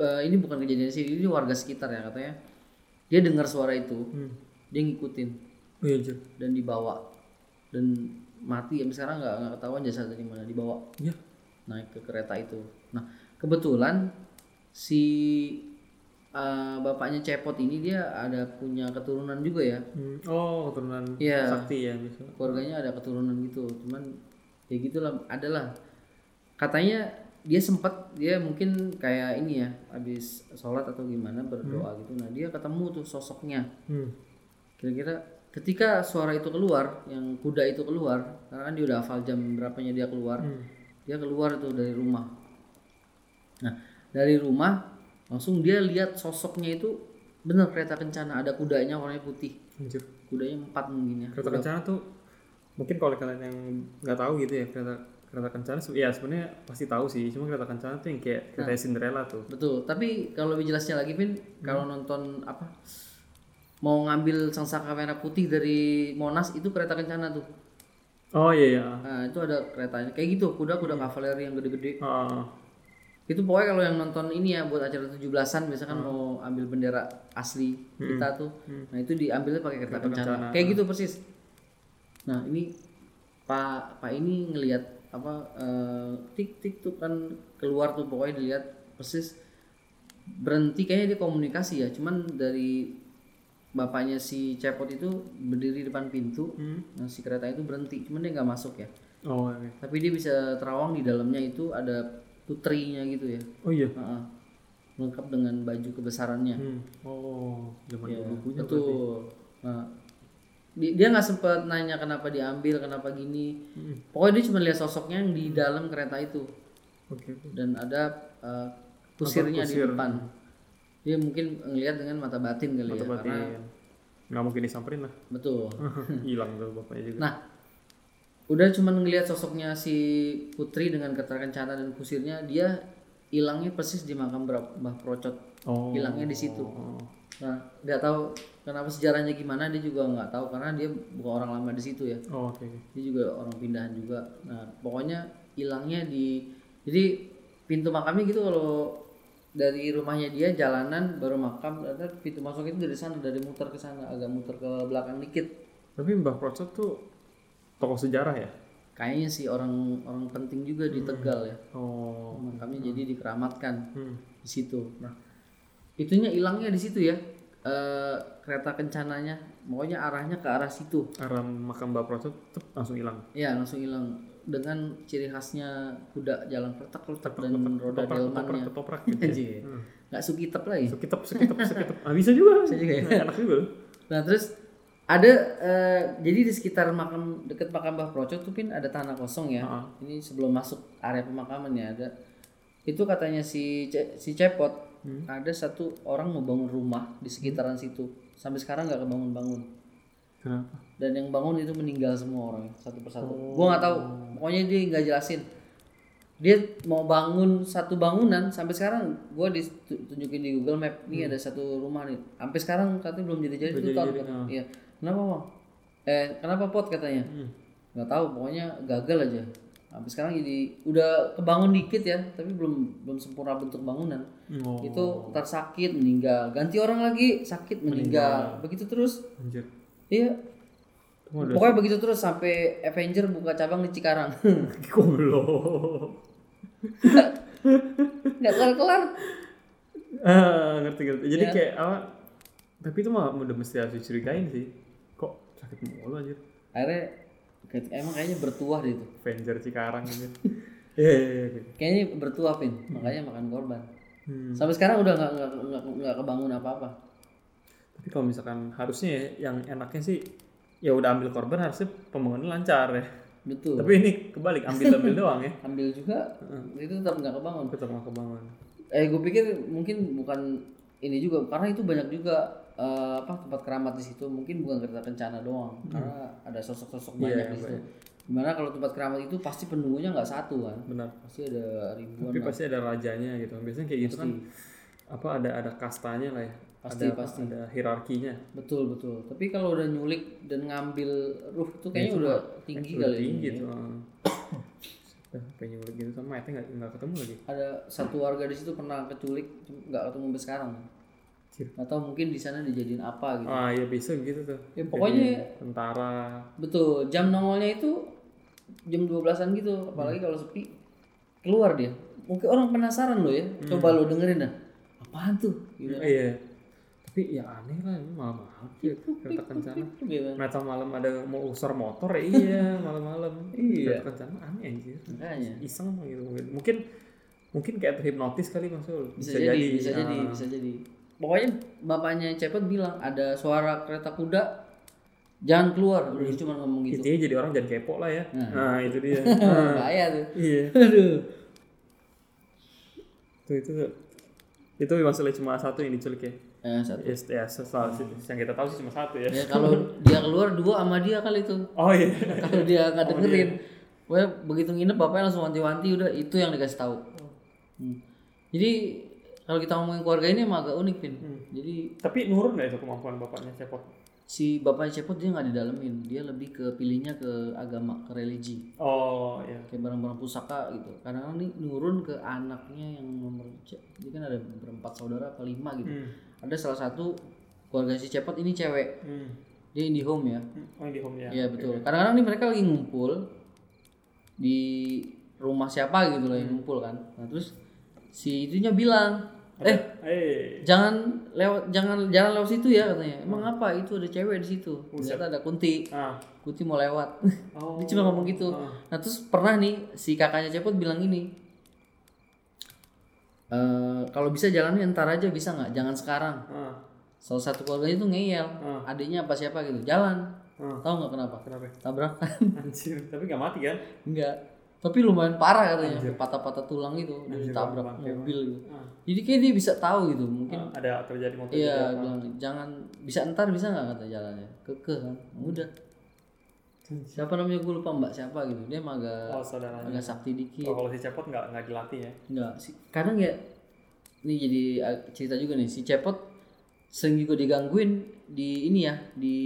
uh, ini bukan kejadian sih, ini warga sekitar ya katanya. Dia dengar suara itu, hmm. dia ngikutin, oh, iya, dan dibawa dan mati. Yang sekarang nggak nggak ketahuan jasadnya di mana, dibawa ya. Naik ke kereta itu. Nah, kebetulan si uh, bapaknya Cepot ini dia ada punya keturunan juga ya. Hmm. Oh, keturunan ya, sakti ya. Misalnya. Keluarganya ada keturunan gitu, cuman ya gitulah, adalah. Katanya dia sempat, dia mungkin kayak ini ya, habis sholat atau gimana berdoa hmm. gitu. Nah, dia ketemu tuh sosoknya. Hmm. Kira-kira ketika suara itu keluar, yang kuda itu keluar, karena kan dia udah hafal jam berapanya dia keluar. Hmm. Dia keluar tuh dari rumah. Nah, dari rumah langsung dia lihat sosoknya itu benar kereta kencana, ada kudanya warnanya putih. Anjir. Kudanya empat mungkin ya. Kereta kuda kencana tuh mungkin kalau kalian yang nggak tahu gitu ya, kereta kereta kencana, ya sebenarnya pasti tahu sih, cuma kereta kencana tuh yang kayak kereta nah, Cinderella tuh. Betul, tapi kalau lebih jelasnya lagi Pin, hmm. kalau nonton apa, mau ngambil Sangsaka Merah Putih dari Monas itu kereta kencana tuh. Oh iya iya. Nah, itu ada keretanya, kayak gitu, kuda-kuda hmm. kavaleri yang gede-gede. Ah. Itu pokoknya kalau yang nonton ini ya, buat acara tujuh belasan biasanya kan hmm. mau ambil bendera asli hmm. kita tuh. Hmm. Nah, itu diambilnya pakai kereta, kereta kencana. kencana. Kayak gitu persis. Nah, ini Pak Pak ini ngelihat apa uh, tik tik tuh kan keluar tuh, pokoknya dilihat persis, berhenti kayaknya dia komunikasi ya, cuman dari bapaknya si Cepot itu berdiri depan pintu, hmm. nah, si kereta itu berhenti, cuman dia nggak masuk ya. Oh, okay. Tapi dia bisa terawang di dalamnya itu ada putrinya gitu ya. Oh iya. Uh-uh. Lengkap dengan baju kebesarannya. Hmm. Oh, zaman ya, bukunya betul. Nah, dia nggak sempat nanya kenapa diambil, kenapa gini, hmm. pokoknya dia cuma lihat sosoknya yang di dalam kereta itu. Okay. Dan ada uh, kusirnya kusir. Di depan. Dia mungkin ngelihat dengan mata batin kali mata ya, batin, karena nggak mungkin disamperin lah. Betul. Hilang tuh bapaknya juga. Nah, udah cuma ngelihat sosoknya si putri dengan kereta kencana dan kusirnya, dia hilangnya persis di makam Mbah Procot. Oh. Hilangnya di situ. Nah, nggak tahu kenapa sejarahnya gimana, dia juga nggak tahu karena dia bukan orang lama di situ ya. Oh, oke. Okay. Dia juga orang pindahan juga. Nah, pokoknya hilangnya di, jadi pintu makamnya gitu, kalau dari rumahnya dia jalanan baru makam, ternyata pintu masuk itu dari sana, dari muter ke sana, agak muter ke belakang dikit. Tapi Mbah Procot tuh tokoh sejarah ya? Kayaknya sih orang orang penting juga di Tegal ya. Oh. Makamnya hmm. jadi dikeramatkan hmm. di situ. Nah, itunya hilangnya di situ ya. Uh, kereta kencananya, pokoknya arahnya ke arah situ. Arah makam Mbak Praset langsung hilang. Iya, langsung hilang dengan ciri khasnya kuda jalan pertek-pertek dan roda delmannya. Ketoprak gitu. Anjir. Enggak sukitep lagi. Sukitep, sukitep, sukitep. Ah, bisa juga. Bisa juga. Ya. Enak juga. Nah, terus ada uh, jadi di sekitar makam, dekat makam Mbah Procot tuh pin ada tanah kosong ya. Uh-huh. Ini sebelum masuk area pemakaman ya ada. Itu katanya si Ce- si Cepot Hmm. ada satu orang mau bangun rumah di sekitaran hmm. situ, sampai sekarang nggak kebangun-bangun. Kenapa? Dan yang bangun itu meninggal semua orang satu persatu. Oh. Gua nggak tahu, pokoknya dia nggak jelasin. Dia mau bangun satu bangunan sampai sekarang, gua ditunjukin di Google Map nih hmm. ada satu rumah nih. Sampai sekarang katanya belum jadi jadi itu tahun kan? Iya. Kenapa bang? Eh kenapa pot katanya? Nggak hmm. tahu, pokoknya gagal aja. Sampai sekarang jadi udah kebangun dikit ya, tapi belum belum sempurna bentuk bangunan. Oh. Itu ntar sakit meninggal, ganti orang lagi sakit meninggal, meninggal. Begitu terus. Anjir. Iya. Tunggu pokoknya begitu terus sampai Avenger buka cabang di Cikarang. Goblok. Nggak kelar-kelar. Ah, ngerti-ngerti. Jadi ya. Kayak apa? Tapi itu mah udah mesti harus dicurigain sih. Kok sakit mulu anjir. Akhirnya emang kayaknya bertuah deh itu Avenger Cikarang gitu. Iya yeah, yeah, yeah. Kayaknya bertuah Pin, makanya makan korban. Hmm. Sampai sekarang udah nggak nggak nggak kebangun apa-apa. Tapi kalau misalkan harusnya yang enaknya sih ya udah ambil korban harusnya pembangunan lancar ya. Betul. Tapi ini kebalik ambil ambil doang ya. Ambil juga uh. itu tetap nggak kebangun. Tetap nggak kebangun. Eh gue pikir mungkin bukan ini juga karena itu banyak juga. Uh, apa tempat keramat di situ mungkin bukan kereta kencana doang hmm. karena ada sosok-sosok banyak yeah, di situ. Dimana kalau tempat keramat itu pasti penduduknya nggak satu kan? Benar. Pasti ada ribuan. Tapi lah. Pasti ada rajanya gitu. Biasanya kayak pasti. Gitu kan apa ada ada kastanya lah ya. Pasti ada, pasti ada hierarkinya. Betul betul. Tapi kalau udah nyulik dan ngambil ruh itu kayaknya ya, udah tinggi kali tinggi ini. Gitu. Pengen nyulik gitu sama itu nggak nggak ketemu lagi. Ada satu warga di situ pernah keculik nggak ketemu sampai sekarang. Atau mungkin di sana dijadiin apa gitu. Ah ya bisa gitu tuh. Ya pokoknya jadi tentara. Betul, jam nongolnya itu jam dua belasan gitu, apalagi hmm. kalau sepi. Keluar dia. Mungkin orang penasaran lo ya. Hmm. Coba lo dengerin dah. Apaan tuh? Gitu. Ya, iya. Tapi ya aneh lah ini malam-malam gitu. Kereta kencana. Mata malam ada mau usur motor ya iya, malam-malam. Iya. Kereta kencana aneh anjir. Makanya iseng mah gitu. Mungkin mungkin kayak terhipnotis kali maksud. Bisa, bisa jadi, jadi, bisa jadi, uh, bisa jadi. Pokoknya bapaknya Cepet bilang ada suara kereta kuda, jangan keluar. Udah hmm. cuma ngomong gitu. Intinya jadi orang jangan kepo lah ya. Nah, nah itu dia. Bahaya tuh. Iya. Aduh. Tuh itu tuh. Itu masalah cuma satu yang diculik ya. Eh, satu. Yes, ya, sesal, oh. Yang kita tahu sih cuma satu ya. Ya kalau dia keluar dua sama dia kali itu. Oh iya. Kalau dia nggak dengerin, oh, iya. Begitu nginep bapaknya langsung wanti-wanti udah itu yang dikasih tahu. Hmm. Jadi kalau kita ngomongin keluarga ini emang agak unik Pin. Hmm. Jadi tapi nurun nggak itu kemampuan bapaknya Cepot? Si bapaknya Cepot dia nggak didalemin, dia lebih ke pilihnya ke agama, ke religi. Oh iya. Kayak barang-barang pusaka gitu. Kadang-kadang nih nurun ke anaknya yang nomor dia kan ada berempat saudara atau lima gitu. Hmm. Ada salah satu keluarga si Cepot ini cewek. Hmm. Dia IndiHome ya. Oh IndiHome ya. Iya betul. Okay. Kadang-kadang nih mereka lagi ngumpul di rumah siapa gitu lah yang ngumpul kan. Nah terus si itunya bilang, eh hey. jangan lewat jangan jalan lewat situ ya katanya. Emang hmm. apa itu ada cewek di situ? Ternyata ada Kunti. Ah. Kunti mau lewat. Oh. Dia cuma ngomong gitu. Ah. Nah terus pernah nih si kakaknya Cepot bilang ini, e, kalau bisa jalannya entar aja bisa nggak? Jangan sekarang. Ah. Salah satu keluarganya tuh ngeyel, ah. adiknya apa siapa gitu jalan. Ah. Tahu nggak kenapa? Kenapa? Tabrakan. Anjir, tapi nggak mati kan? Enggak. Tapi lumayan parah katanya, patah-patah tulang itu udah ditabrak mobil gitu. Ah. Jadi kayak dia bisa tahu gitu, mungkin ah, ada terjadi motor gitu. Iya, bilang jangan bisa entar bisa enggak kata jalannya. Kekeh kan. Udah. Siapa namanya gue lupa Mbak siapa gitu. Dia mah agak oh, agak sakti dikit. Oh, kalau si Cepot enggak enggak dilatih ya. Enggak, si, kadang ya ini jadi cerita juga nih si Cepot sering juga digangguin di ini ya, di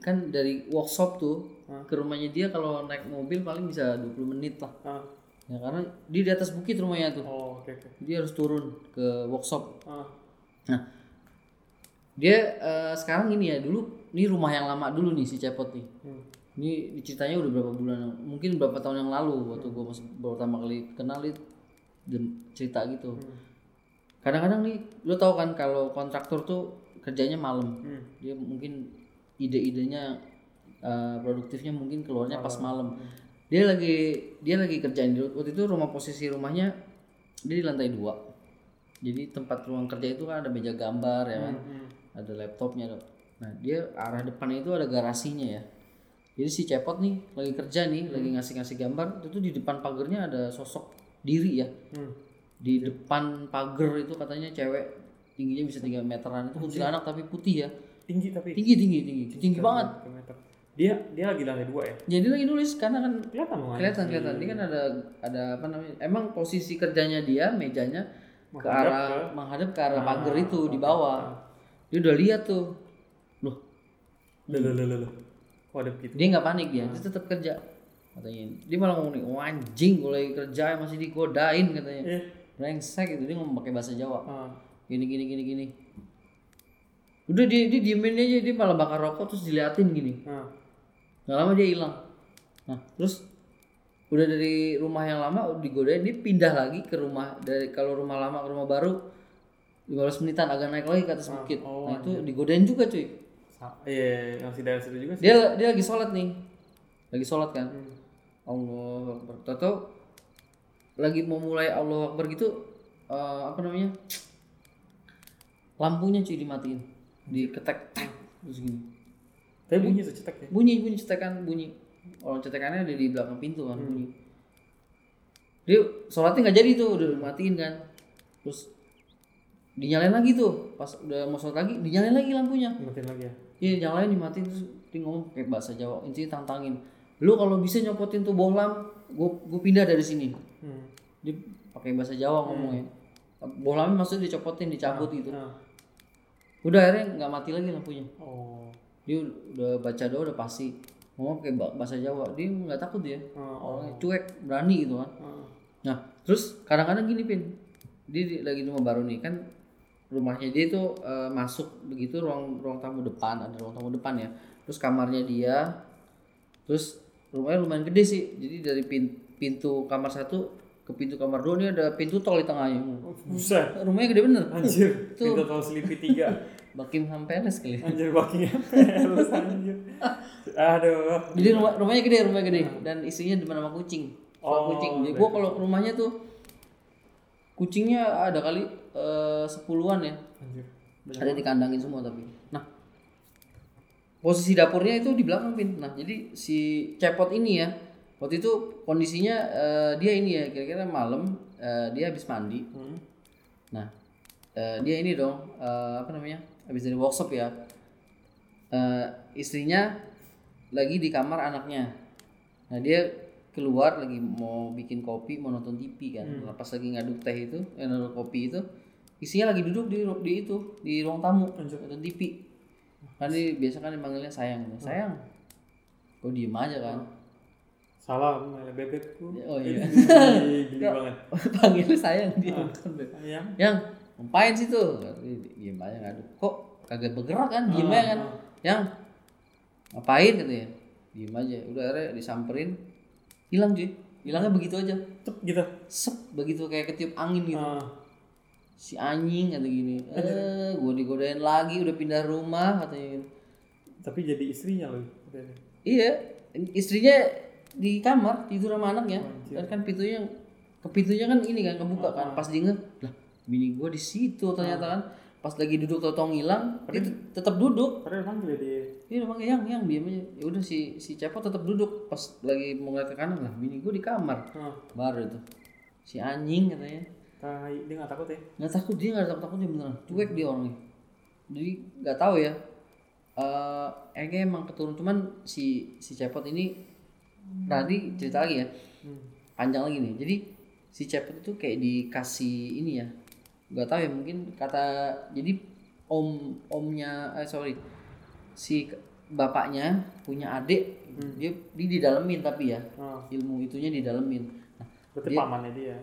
kan dari workshop tuh. Ke rumahnya dia kalau naik mobil paling bisa dua puluh menit lah. Ah. Ya karena dia di atas bukit rumahnya tuh. Oh, okay, okay. Dia harus turun ke workshop. Ah. Nah, dia uh, sekarang ini ya dulu, ini rumah yang lama dulu nih si Cepot nih. Hmm. Ini ceritanya udah berapa bulan, mungkin berapa tahun yang lalu waktu hmm. gue masih pertama kali kenal itu cerita gitu. Hmm. Kadang-kadang nih, lu tau kan kalau kontraktor tuh kerjanya malam. Hmm. Dia mungkin ide-idenya uh, produktifnya mungkin keluarnya malam. Pas malam. Hmm. Dia lagi dia lagi kerjain di waktu itu rumah posisi rumahnya dia di lantai dua. Jadi tempat ruang kerja itu kan ada meja gambar ya kan. Hmm. Ada laptopnya. Nah, dia arah depan itu ada garasinya ya. Jadi si cepot nih lagi kerja nih, hmm. lagi ngasih-ngasih gambar, itu di depan pagernya ada sosok diri ya. Hmm. Di depan pager itu katanya cewek tingginya bisa tiga meteran, itu kuntilanak tapi putih ya. Tinggi tapi tinggi tinggi tinggi. Tinggi, tinggi banget. Meter. Dia dia lagi lantai dua ya. Jadi lagi nulis karena kan kelihatan kelihatan kelihatan. Ini kan ada ada apa namanya? Emang posisi kerjanya dia mejanya menghadap ke arah ke... menghadap ke arah ah, pager itu okay. Di bawah. Dia udah lihat tuh. Loh. Loh loh loh. Oh, gitu. Dia nggak panik ya, nah. Dia tetap kerja katanya. Dia malah ngomong nih, anjing gue lagi kerja masih digodain katanya, eh. brengsek gitu. Dia ngomong pakai bahasa Jawa, ah. gini gini gini gini. Udah dia dia diemin aja, dia malah bakar rokok terus diliatin gini. Ah. Nggak lama dia hilang. Nah terus udah dari rumah yang lama digodain, dia pindah lagi ke rumah dari kalau rumah lama ke rumah baru lima belas menitan agak naik lagi ke atas bukit. Ah. Oh, nah itu digodain juga cuy. Iya, masih dari situ juga sih. Dia dia lagi sholat nih, lagi sholat kan. Hmm. Allah Akbar. Tahu lagi mau mulai Allah Akbar gitu, uh, apa namanya? Lampunya cuy dimatiin, diketek tek terus gini. Tapi bunyi tuh ceteknya. Bunyi bunyi cetekan bunyi. Orang cetekannya ada di belakang pintu kan, hmm. bunyi. Dia sholatnya nggak jadi tuh, udah dimatiin kan. Terus dinyalain lagi tuh, pas udah mau sholat lagi dinyalain lagi lampunya. Dimatiin lagi ya. Iya, nyalain dimatiin terus dia ngomong pakai bahasa Jawa, intinya tantangin. Lu kalau bisa nyopotin tuh bohlam, gua gua pindah dari sini. Hmm. Dia pakai bahasa Jawa ngomongnya. Hmm. Bohlamnya maksudnya dicopotin, dicabut nah, gitu. Nah. Udah akhirnya enggak mati lagi lampunya. Oh. Dia udah baca doa udah pasti. Ngomong pakai bahasa Jawa, dia enggak takut dia. Oh. Orangnya cuek, berani gitu kan. Oh. Nah, terus kadang-kadang gini Pin. Dia lagi rumah baru nih kan. Rumahnya dia itu uh, masuk begitu ruang ruang tamu depan, ada ruang tamu depan ya. Terus kamarnya dia, terus rumahnya lumayan gede sih. Jadi dari pintu kamar satu ke pintu kamar dua ini ada pintu tol di tengahnya. Oh, buset. Rumahnya gede bener. Anjir. Tuh. Pintu tol Selipi tiga. Buckingham Palace kali. Anjir Buckingham Palace anjir. Aduh. Jadi rumah, rumahnya gede, rumahnya gede dan isinya dimana sama kucing. Oh, kucing. Jadi gua kalau rumahnya tuh kucingnya ada kali uh, sepuluhan ya. Anjir, ada dikandangin semua tapi. Nah, posisi dapurnya itu di belakang Pin. Nah, jadi si cepot ini ya, waktu itu kondisinya uh, dia ini ya, kira-kira malam uh, dia habis mandi. Hmm. Nah, uh, dia ini dong uh, apa namanya? Habis dari workshop ya. Uh, istrinya lagi di kamar anaknya. Nah, dia keluar lagi mau bikin kopi, mau nonton T V kan. Hmm. Pas lagi ngaduk teh itu, eh, ngaduk kopi itu, isinya lagi duduk di di itu, di ruang tamu, nonton T V. Kan dia biasa kan dipanggilnya sayang. Hmm. Sayang. Kok diem aja kan? Salam, bebekku. Oh iya. Gini banget. Panggilnya sayang dia. Ah, sayang. Yang, ngapain sih tuh? Diem aja ngaduk. Kok kagak bergerak kan? Diem aja kan. Ah, ah. Yang, ngapain katanya? Diem aja. Udah akhirnya disamperin. Hilang cuy, hilangnya begitu aja, tep gitu, sep begitu kayak ketiup angin gitu. Uh. Si anjing kata gini, eh gue digodain lagi, udah pindah rumah katanya. Tapi jadi istrinya loh. Iya, istrinya di kamar tidur sama anaknya. Kan kan pintunya, ke pintunya kan ini kan kebuka uh, kan, pas diinget, lah bini gue di situ ternyata uh. kan. Pas lagi duduk totong hilang, dia tetap duduk. Padahal manggil dia. Dia manggil yang yang diam aja. Ya udah si si cepot tetap duduk. Pas lagi mau ngeliat ke kanan lah, bini gue di kamar. Hmm. Baru itu. Si anjing katanya. Tai, dia enggak takut ya? Enggak takut, dia enggak takut takutnya beneran. Cuek hmm. dia orangnya. Jadi enggak tahu ya. Eh, uh, Ege emang keturun cuman si si cepot ini hmm. tadi cerita lagi ya. Hmm. Panjang lagi nih. Jadi si cepot itu kayak dikasih ini ya. Gak tahu ya mungkin kata jadi om omnya eh sorry si bapaknya punya adik hmm. dia dia didalemin tapi ya hmm. ilmu itunya didalemin. Nah, berarti dia, pamannya dia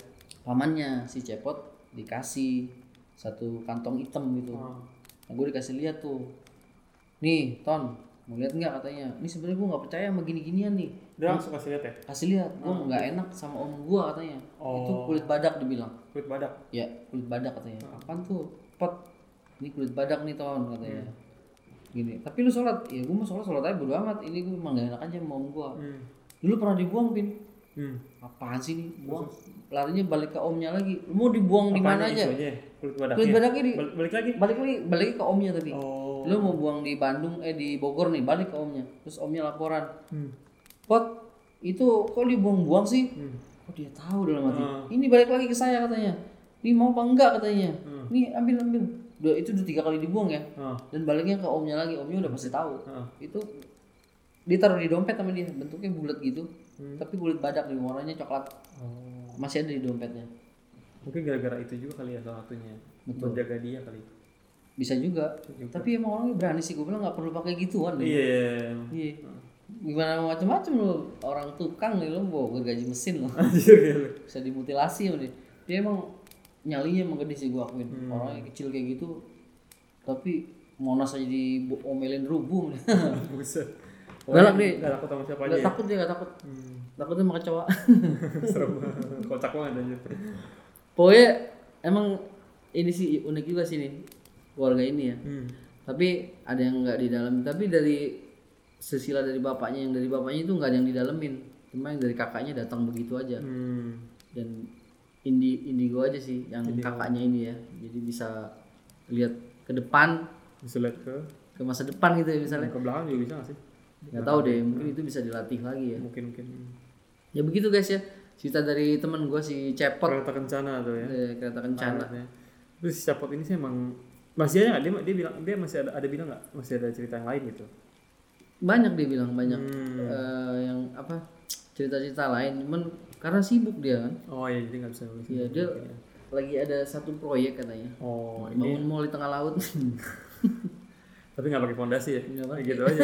pamannya si cepot dikasih satu kantong hitam gitu. Hmm. Nah, gue dikasih lihat tuh nih ton mau lihat nggak katanya, ini sebenarnya gue nggak percaya sama gini-ginian nih. Dia langsung kasih lihat ya? Kasih lihat, gue nggak hmm. enak sama om gue katanya. Oh. Itu kulit badak dibilang. Kulit badak? Ya, kulit badak katanya. Hmm. Apaan tuh? Pot, ini kulit badak nih ton katanya. Hmm. Gini, tapi lu sholat, ya gue mau sholat sholat aja bodo amat. Ini gue emang nggak enak aja sama om gue. Hmm. Dulu pernah dibuang pin. Hmm. Apaan sih nih? Buang, larinya balik ke omnya lagi. Lu mau dibuang di mana aja? Kulit badaknya. Kulit badaknya di, balik, balik lagi, balik lagi, balik ke omnya tadi. Oh. Lu mau buang di Bandung, eh di Bogor nih, balik ke omnya. Terus omnya laporan, hmm. Pot, itu kok dibuang-buang sih? Hmm. Kok dia tahu dalam hati? Hmm. Ini balik lagi ke saya katanya. Ini mau apa enggak katanya? Hmm. Ini ambil-ambil. Itu udah tiga kali dibuang ya? Hmm. Dan baliknya ke omnya lagi, omnya udah pasti tahu. Hmm. Itu ditaruh di dompet sama dia, bentuknya bulat gitu. Hmm. Tapi kulit badak, warnanya coklat. Oh. Masih ada di dompetnya. Mungkin gara-gara itu juga kali ya salah satunya. Betul. Menjaga dia kali. Bisa juga. Jumper. Tapi emang orangnya berani sih, gue bilang nggak perlu pakai gituan. Iya. Yeah. Yeah. Gimana macam-macam lo, orang tukang nih lo bawa gergaji mesin lo. Bisa dimutilasi lo nih. Dia emang nyalinya emang gede sih gue akuin. Hmm. Orangnya kecil kayak gitu, tapi Monas aja diomelin rubuh. Buset. Galak deh. Gak takut sama siapa aja. Gak takut dia, gak takut. Hmm. Takutnya sama kecoa. Serem banget. Kocak banget aja. Pokoknya emang ini sih unik juga sih nih. Keluarga ini ya, hmm. tapi ada yang nggak di dalam. Tapi dari sesilah dari bapaknya, yang dari bapaknya itu nggak ada yang didalemin, cuma yang dari kakaknya datang begitu aja. Hmm. Dan indi indigo aja sih, yang indigo. Kakaknya ini ya, jadi bisa lihat ke depan, bisa lihat ke ke masa depan gitu ya misalnya. Ke belakang juga bisa nggak sih? Nggak tahu deh, mungkin hmm. itu bisa dilatih lagi ya. Mungkin mungkin. Ya begitu guys ya, cerita dari teman gue si Cepot. Kereta Kencana tuh ya. Eh, kereta Kencana. Aratnya. Terus si Cepot ini sih emang masih ada nggak dia dia bilang dia masih ada ada bilang nggak masih ada cerita yang lain gitu? Banyak dia bilang banyak hmm. uh, yang apa cerita-cerita lain, cuman karena sibuk dia kan. Oh iya, jadi nggak bisa. Iya dia ya. Lagi ada satu proyek katanya. Oh ini. Bangun mall di tengah laut. Tapi nggak pakai fondasi ya? Nggak gitu aja.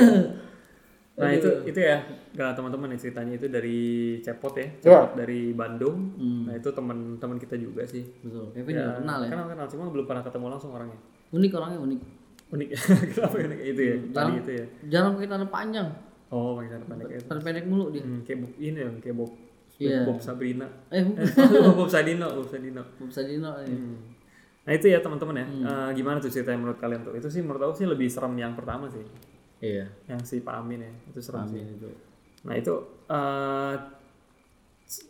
Nah itu itu ya kalau teman-teman ya, ceritanya itu dari Cepot ya, Cepot yeah. dari Bandung. Hmm. Nah itu teman-teman kita juga sih. Betul. Kevin ya, udah kenal ya? Kenal kenal, cuma belum pernah ketemu langsung orangnya. Unik orangnya unik. Unik ya? Kenapa unik itu ya? Jarang gitu ya. Jarang pakai tanah panjang. Oh pakai tanah pendek. Tanah pendek mulu dia. Hmm, kayak Bob ini ya, kayak Bob. Yeah. Bob Sabrina. Eh Bob Sadino, Bob Sadino. Bob Sadino. Ya. Hmm. Nah itu ya teman-teman ya. Hmm. Uh, gimana tuh ceritanya menurut kalian tuh? Itu sih menurut aku sih lebih serem yang pertama sih. Iya. Yang si Pak Amin ya, itu serem sih. Itu. Nah itu uh,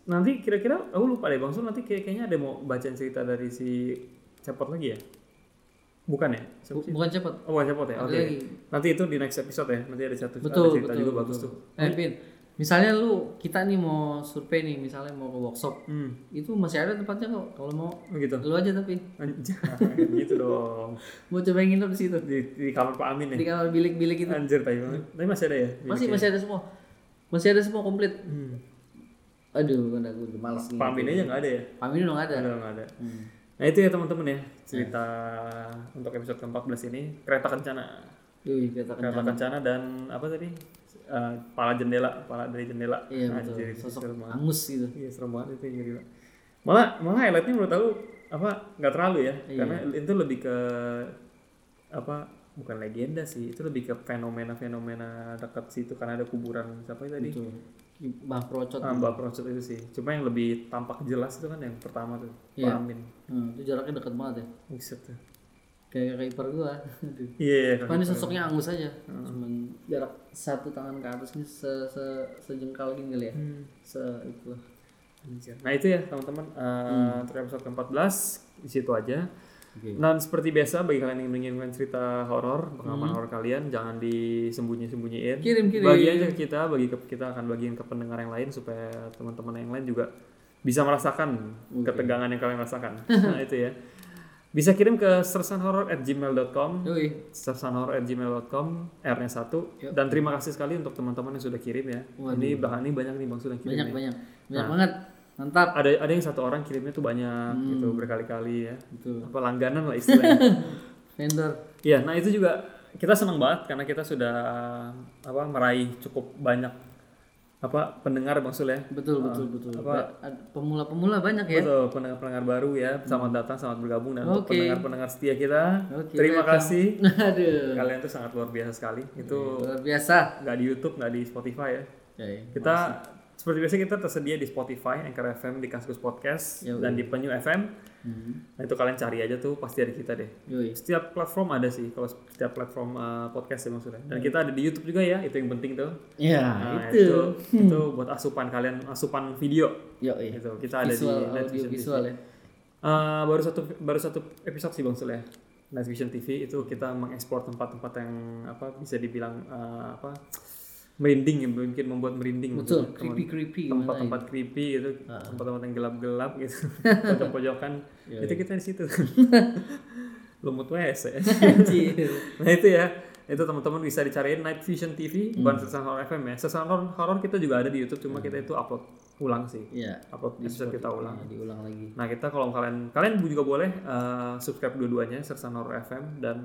nanti kira-kira aku lupa deh Bang Sul, nanti kayaknya ada mau bacain cerita dari si Cepot lagi ya? Bukan ya? Siapa bukan sih? Cepot. Oh bukan Cepot ya? Oke. Okay. Nanti itu di next episode ya, nanti ada satu betul, ada cerita betul, juga betul. Bagus tuh. Eh Pin, misalnya lu kita nih mau survei nih, misalnya mau ke workshop, hmm. itu masih ada tempatnya kok kalau mau. Gitu. Lu aja tapi. Anjir. Gitu dong. Mau coba nginep di situ di, di kamar Pak Amin ya. Di kamar bilik-bilik itu. Anjir tai banget. Tapi masih ada ya? Masih masih ada semua. Masih ada semua komplit. Hmm. Aduh, gue udah malas nih. Pak Amin aja enggak ada ya? Pak Amin udah enggak ada. Udah enggak ada. Hmm. Nah itu ya teman-teman ya, cerita hmm. untuk episode keempat belas ini Kereta Kencana. Duh, Kereta Kencana. Kereta Kencana dan apa tadi? Uh, pala jendela, pala dari jendela. Iya betul, anjir, sosok angus gitu. Iya serem banget itu gila. Malah, malah highlightnya menurut aku apa nggak terlalu ya, iya. Karena itu lebih ke apa bukan legenda sih, itu lebih ke fenomena-fenomena dekat situ karena ada kuburan siapa itu tadi? Betul. Mbah Procot. Ah, Mbah Procot itu sih. Cuma yang lebih tampak jelas itu kan yang pertama tuh, iya. Pak Amin. Hmm, itu jaraknya dekat banget ya. Buset tuh. Kayak kayak ipar gua. Iya. Cuman ini sosoknya angus aja. Hmm. Cuman jarak satu tangan ke atas ini se se sejengkal gini kali ya. Hmm. Se itu. Nah itu ya teman-teman uh, hmm. episode ke empat belas di situ aja. Okay. Dan seperti biasa bagi kalian yang menginginkan cerita horor, pengalaman hmm. horor kalian jangan disembunyi-sembunyiin. Kirim-kirim. Bagi aja ke kita, bagi ke, kita akan bagiin ke pendengar yang lain supaya teman-teman yang lain juga bisa merasakan okay. ketegangan yang kalian rasakan. Nah itu ya. Bisa kirim ke sersanhoror at gmail dot com sersanhoror at gmail dot com R-nya satu yep. Dan terima kasih sekali untuk teman-teman yang sudah kirim ya. Waduh. Ini bahan ini banyak nih Bang Sul yang kirim. Banyak ya. banyak. Banyak nah, banget. Mantap. Ada ada yang satu orang kirimnya tuh banyak hmm. gitu berkali-kali ya. Betul. Apa langganan lah istilahnya. Vendor. Iya, nah itu juga kita senang banget karena kita sudah apa meraih cukup banyak apa pendengar maksud ya? Betul uh, betul betul. Apa pemula-pemula banyak ya? Betul, pendengar-pendengar baru ya. Selamat datang, selamat bergabung dan untuk okay. pendengar-pendengar setia kita. Okay, terima welcome. kasih. Aduh. Kalian tuh sangat luar biasa sekali. Itu luar biasa. Enggak di YouTube, enggak di Spotify ya. Ya, ya kita makasih. Seperti biasa kita tersedia di Spotify, Anchor F M, di Kaskus Podcast, ya, dan di Penyu F M. Hmm. Nah itu kalian cari aja tuh pasti ada kita deh. Yui. Setiap platform ada sih, kalau setiap platform uh, podcast ya maksudnya. Dan kita ada di YouTube juga ya, itu yang penting tuh. Iya. Nah, itu. Itu, hmm. itu buat asupan kalian, asupan video. Yoi. Itu kita ada visual, di Netvision visual T V. Ya. Uh, baru satu baru satu episode sih Bang Sul ya. Netvision T V itu kita mengeksplor tempat-tempat yang apa bisa dibilang uh, apa? merinding, mungkin membuat merinding. Betul, creepy-creepy. Tempat-tempat creepy gitu, uh-huh. tempat-tempat yang gelap-gelap gitu, pojok-pojokan. Itu kita di situ. Lumut W C. Nah itu ya, itu teman-teman bisa dicariin Night Vision T V, hmm. bukan Sesan Horror F M ya. Sesan Horror kita juga ada di YouTube, cuma hmm. kita itu upload ulang sih. Iya. Yeah. Upload episode kita ulang. Ya, diulang lagi. Nah kita kalau kalian, kalian juga boleh uh, subscribe dua-duanya, Sesan Horror F M dan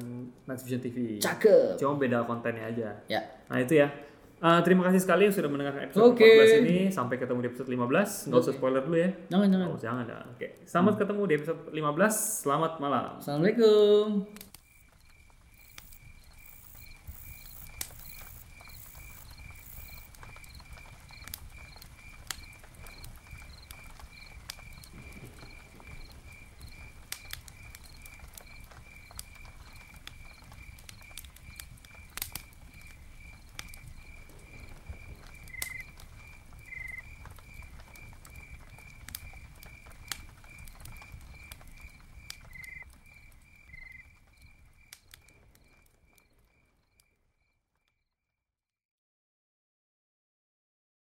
Night Vision T V. Cakep. Cuma beda kontennya aja. Ya. Yeah. Nah itu ya. Uh, terima kasih sekali sudah mendengarkan episode okay. empat belas ini. Sampai ketemu di episode lima belas. Nggak usah spoiler dulu ya. Jangan, jangan. Oh, jangan, jangan. Oke. Okay. Selamat hmm. ketemu di episode lima belas. Selamat malam. Assalamualaikum.